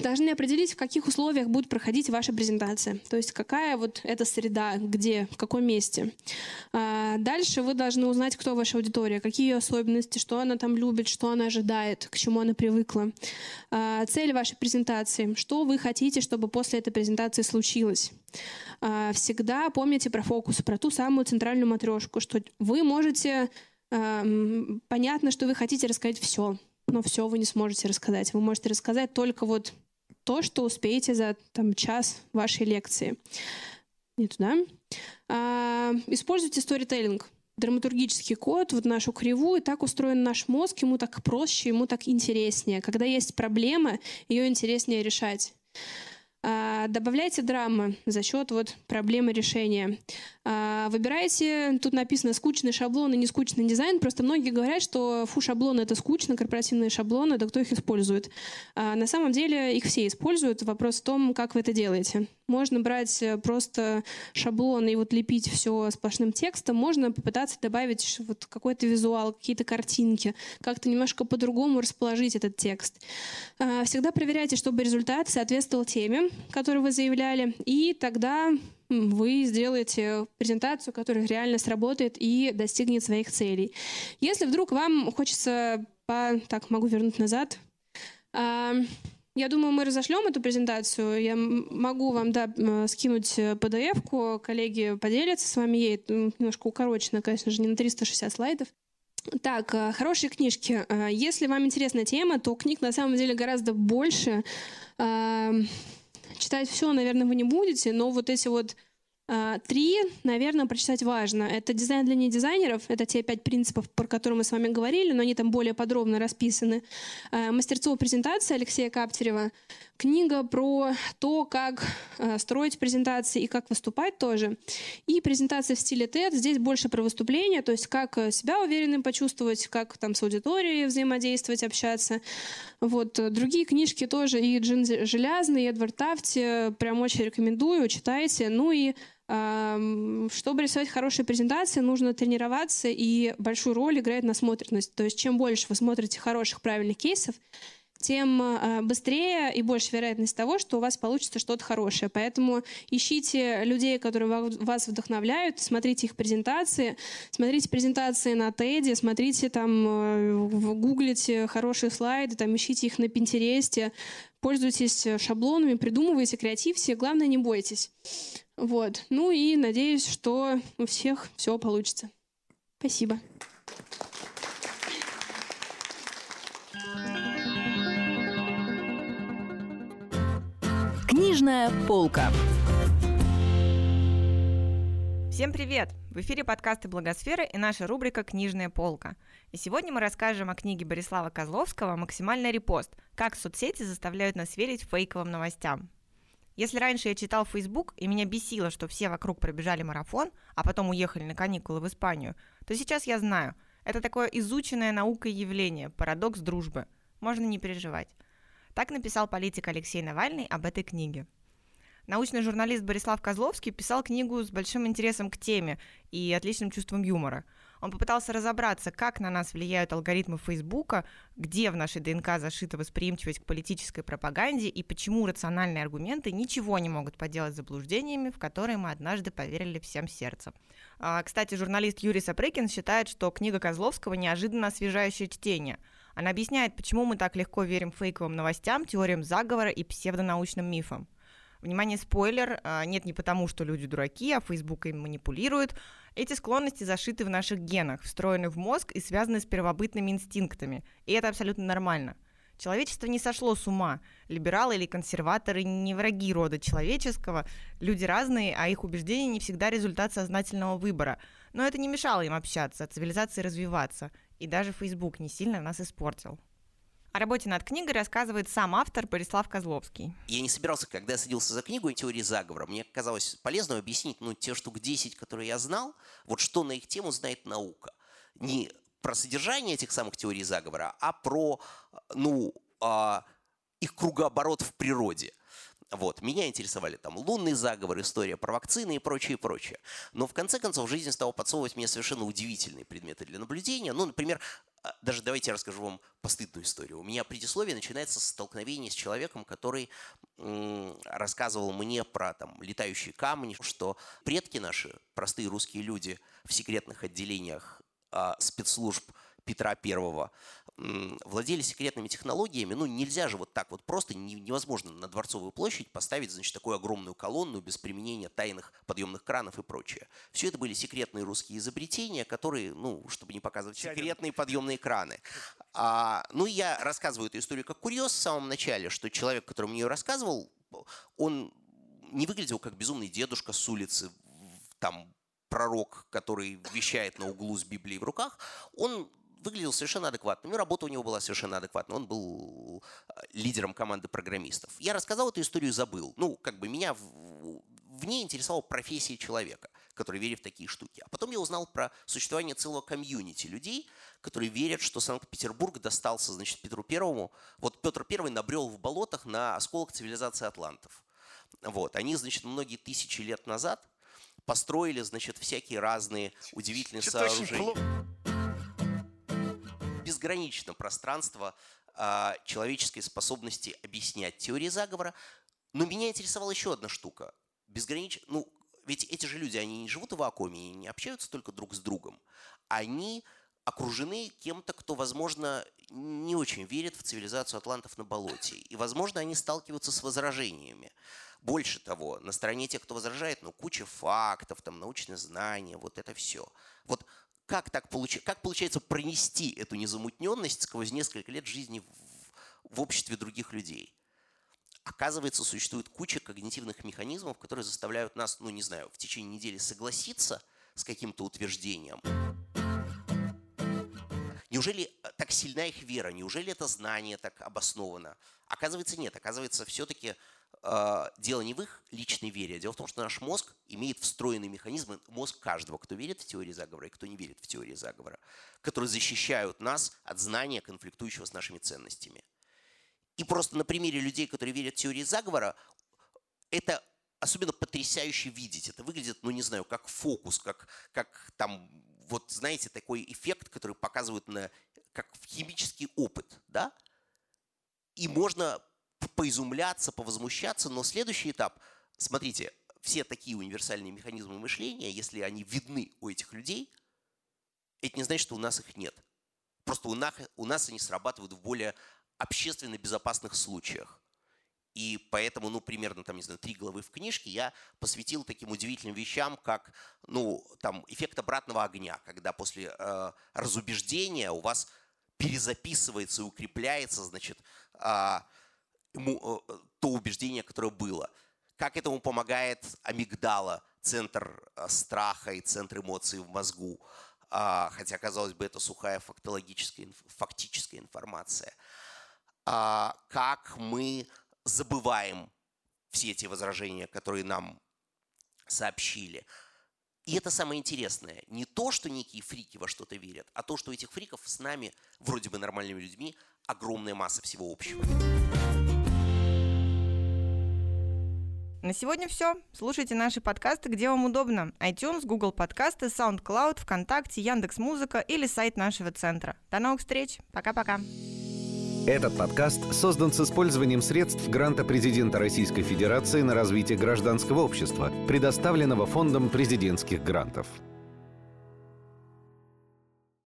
должны определить, в каких условиях будет проходить ваша презентация. То есть какая вот эта среда, где, в каком месте. Дальше вы должны узнать, кто ваша аудитория, какие ее особенности, что она там любит, что она ожидает, к чему она привыкла. Цель вашей презентации, что вы хотите, чтобы после этой презентации случилось. Всегда помните про фокус, про ту самую центральную матрешку, что вы можете... Понятно, что вы хотите рассказать все. Но все вы не сможете рассказать. Вы можете рассказать только вот то, что успеете за там, час вашей лекции. Не туда. Используйте сторителлинг, драматургический код, вот нашу кривую. Так устроен наш мозг, ему так проще, ему так интереснее. Когда есть проблема, ее интереснее решать. Добавляйте драмы за счет вот проблемы решения. Выбирайте, тут написано скучный шаблон и не скучный дизайн. Просто многие говорят, что фу, шаблоны — это скучно, корпоративные шаблоны, да кто их использует? На самом деле их все используют. Вопрос в том, как вы это делаете. Можно брать просто шаблон и вот лепить все сплошным текстом. Можно попытаться добавить вот какой-то визуал, какие-то картинки, как-то немножко по-другому расположить этот текст. Всегда проверяйте, чтобы результат соответствовал теме, которые вы заявляли, и тогда вы сделаете презентацию, которая реально сработает и достигнет своих целей. Если вдруг вам хочется... Так, могу вернуть назад. Я думаю, мы разошлем эту презентацию. Я могу вам скинуть PDF-ку, коллеги поделятся с вами ей. Немножко укорочено, конечно же, не на 360 слайдов. Так, хорошие книжки. Если вам интересна тема, то книг на самом деле гораздо больше. Читать все, наверное, вы не будете, но вот эти вот три, наверное, прочитать важно. Это «Дизайн для недизайнеров», это те 5 принципов, про которые мы с вами говорили, но они там более подробно расписаны. «Мастерство презентации» Алексея Каптерева. Книга про то, как строить презентации и как выступать тоже. И презентация в стиле TED. Здесь больше про выступление, то есть как себя уверенным почувствовать, как там с аудиторией взаимодействовать, общаться. Вот. Другие книжки тоже. И Джин Желязный, и Эдвард Тафти. Прям очень рекомендую. Читайте. Ну и чтобы рисовать хорошие презентации, нужно тренироваться. И большую роль играет насмотренность. То есть чем больше вы смотрите хороших, правильных кейсов, тем быстрее и больше вероятность того, что у вас получится что-то хорошее. Поэтому ищите людей, которые вас вдохновляют, смотрите их презентации, смотрите презентации на TED, смотрите там, гуглите хорошие слайды, там, ищите их на Пинтересте, пользуйтесь шаблонами, придумывайте, креативьте, главное, не бойтесь. Вот. Ну и надеюсь, что у всех все получится. Спасибо. Книжная полка. Всем привет! В эфире подкасты «Благосферы» и наша рубрика «Книжная полка». И сегодня мы расскажем о книге Борислава Козловского «Максимальный репост. Как соцсети заставляют нас верить фейковым новостям». Если раньше я читал Facebook, и меня бесило, что все вокруг пробежали марафон, а потом уехали на каникулы в Испанию, то сейчас я знаю, это такое изученное наукой явление, парадокс дружбы. Можно не переживать. Так написал политик Алексей Навальный об этой книге. Научный журналист Борислав Козловский писал книгу с большим интересом к теме и отличным чувством юмора. Он попытался разобраться, как на нас влияют алгоритмы Фейсбука, где в нашей ДНК зашита восприимчивость к политической пропаганде и почему рациональные аргументы ничего не могут поделать с заблуждениями, в которые мы однажды поверили всем сердцем. Кстати, журналист Юрий Сапрыкин считает, что книга Козловского неожиданно освежающее чтение. Она объясняет, почему мы так легко верим фейковым новостям, теориям заговора и псевдонаучным мифам. Внимание, спойлер, нет не потому, что люди дураки, а Facebook им манипулирует. Эти склонности зашиты в наших генах, встроены в мозг и связаны с первобытными инстинктами. И это абсолютно нормально. Человечество не сошло с ума. Либералы или консерваторы не враги рода человеческого. Люди разные, а их убеждения не всегда результат сознательного выбора. Но это не мешало им общаться, а цивилизации развиваться. И даже Facebook не сильно нас испортил. О работе над книгой рассказывает сам автор Борислав Козловский. Я не собирался, когда я садился за книгу и теории заговора, мне казалось полезным объяснить те штук 10, которые я знал, вот что на их тему знает наука. Не про содержание этих самых теорий заговора, а про их кругооборот в природе. Вот. Меня интересовали лунный заговор, история про вакцины и прочее, прочее. Но в конце концов жизнь стала подсовывать мне совершенно удивительные предметы для наблюдения. Например, даже давайте я расскажу вам постыдную историю. У меня предисловие начинается с столкновения с человеком, который рассказывал мне про летающие камни, что предки наши, простые русские люди, в секретных отделениях спецслужб Петра Первого владели секретными технологиями. Нельзя же просто, невозможно на Дворцовую площадь поставить, такую огромную колонну без применения тайных подъемных кранов и прочее. Все это были секретные русские изобретения, которые, чтобы не показывать, секретные подъемные краны. Я рассказываю эту историю как курьез в самом начале, что человек, который мне ее рассказывал, он не выглядел как безумный дедушка с улицы, пророк, который вещает на углу с Библией в руках. Он выглядел совершенно адекватным, и работа у него была совершенно адекватная. Он был лидером команды программистов. Я рассказал эту историю, забыл. Ну, как бы меня в ней интересовала профессия человека, который верит в такие штуки. А потом я узнал про существование целого комьюнити людей, которые верят, что Санкт-Петербург достался, значит, Петру Первому. Вот Петр Первый набрел в болотах на осколок цивилизации атлантов. Вот. Они, значит, многие тысячи лет назад построили, значит, всякие разные удивительные сооружения. Безгранично пространство человеческой способности объяснять теории заговора. Но меня интересовала еще одна штука. Безгранично, ну, ведь эти же люди, они не живут в вакууме, они не общаются только друг с другом. Они окружены кем-то, кто, возможно, не очень верит в цивилизацию атлантов на болоте. И, возможно, они сталкиваются с возражениями. Больше того, на стороне тех, кто возражает, ну, куча фактов, там, научные знания, вот это все. Вот как так как получается пронести эту незамутненность сквозь несколько лет жизни в обществе других людей? Оказывается, существует куча когнитивных механизмов, которые заставляют нас, ну, не знаю, в течение недели согласиться с каким-то утверждением. Неужели так сильна их вера? Неужели это знание так обосновано? Оказывается, нет. Оказывается, все-таки дело не в их личной вере. Дело в том, что наш мозг имеет встроенный механизм, мозг каждого, кто верит в теории заговора и кто не верит в теории заговора, которые защищают нас от знания, конфликтующего с нашими ценностями. И просто на примере людей, которые верят в теории заговора, это особенно потрясающе видеть. Это выглядит, ну не знаю, как фокус, как там, вот знаете, такой эффект, который показывают как химический опыт, да? И можно поизумляться, повозмущаться, но следующий этап, смотрите, все такие универсальные механизмы мышления, если они видны у этих людей, это не значит, что у нас их нет. Просто у нас они срабатывают в более общественно безопасных случаях. И поэтому, ну, примерно, там, не знаю, 3 главы в книжке я посвятил таким удивительным вещам, как, ну, там, эффект обратного огня, когда после разубеждения у вас перезаписывается и укрепляется, значит, то убеждение, которое было. Как этому помогает амигдала, центр страха и центр эмоций в мозгу, хотя, казалось бы, это сухая фактическая информация. Как мы забываем все эти возражения, которые нам сообщили. И это самое интересное. Не то, что некие фрики во что-то верят, а то, что у этих фриков с нами, вроде бы нормальными людьми, огромная масса всего общего. На сегодня все. Слушайте наши подкасты, где вам удобно. iTunes, Google подкасты, SoundCloud, ВКонтакте, Яндекс.Музыка или сайт нашего центра. До новых встреч. Пока-пока. Этот подкаст создан с использованием средств гранта президента Российской Федерации на развитие гражданского общества, предоставленного Фондом президентских грантов.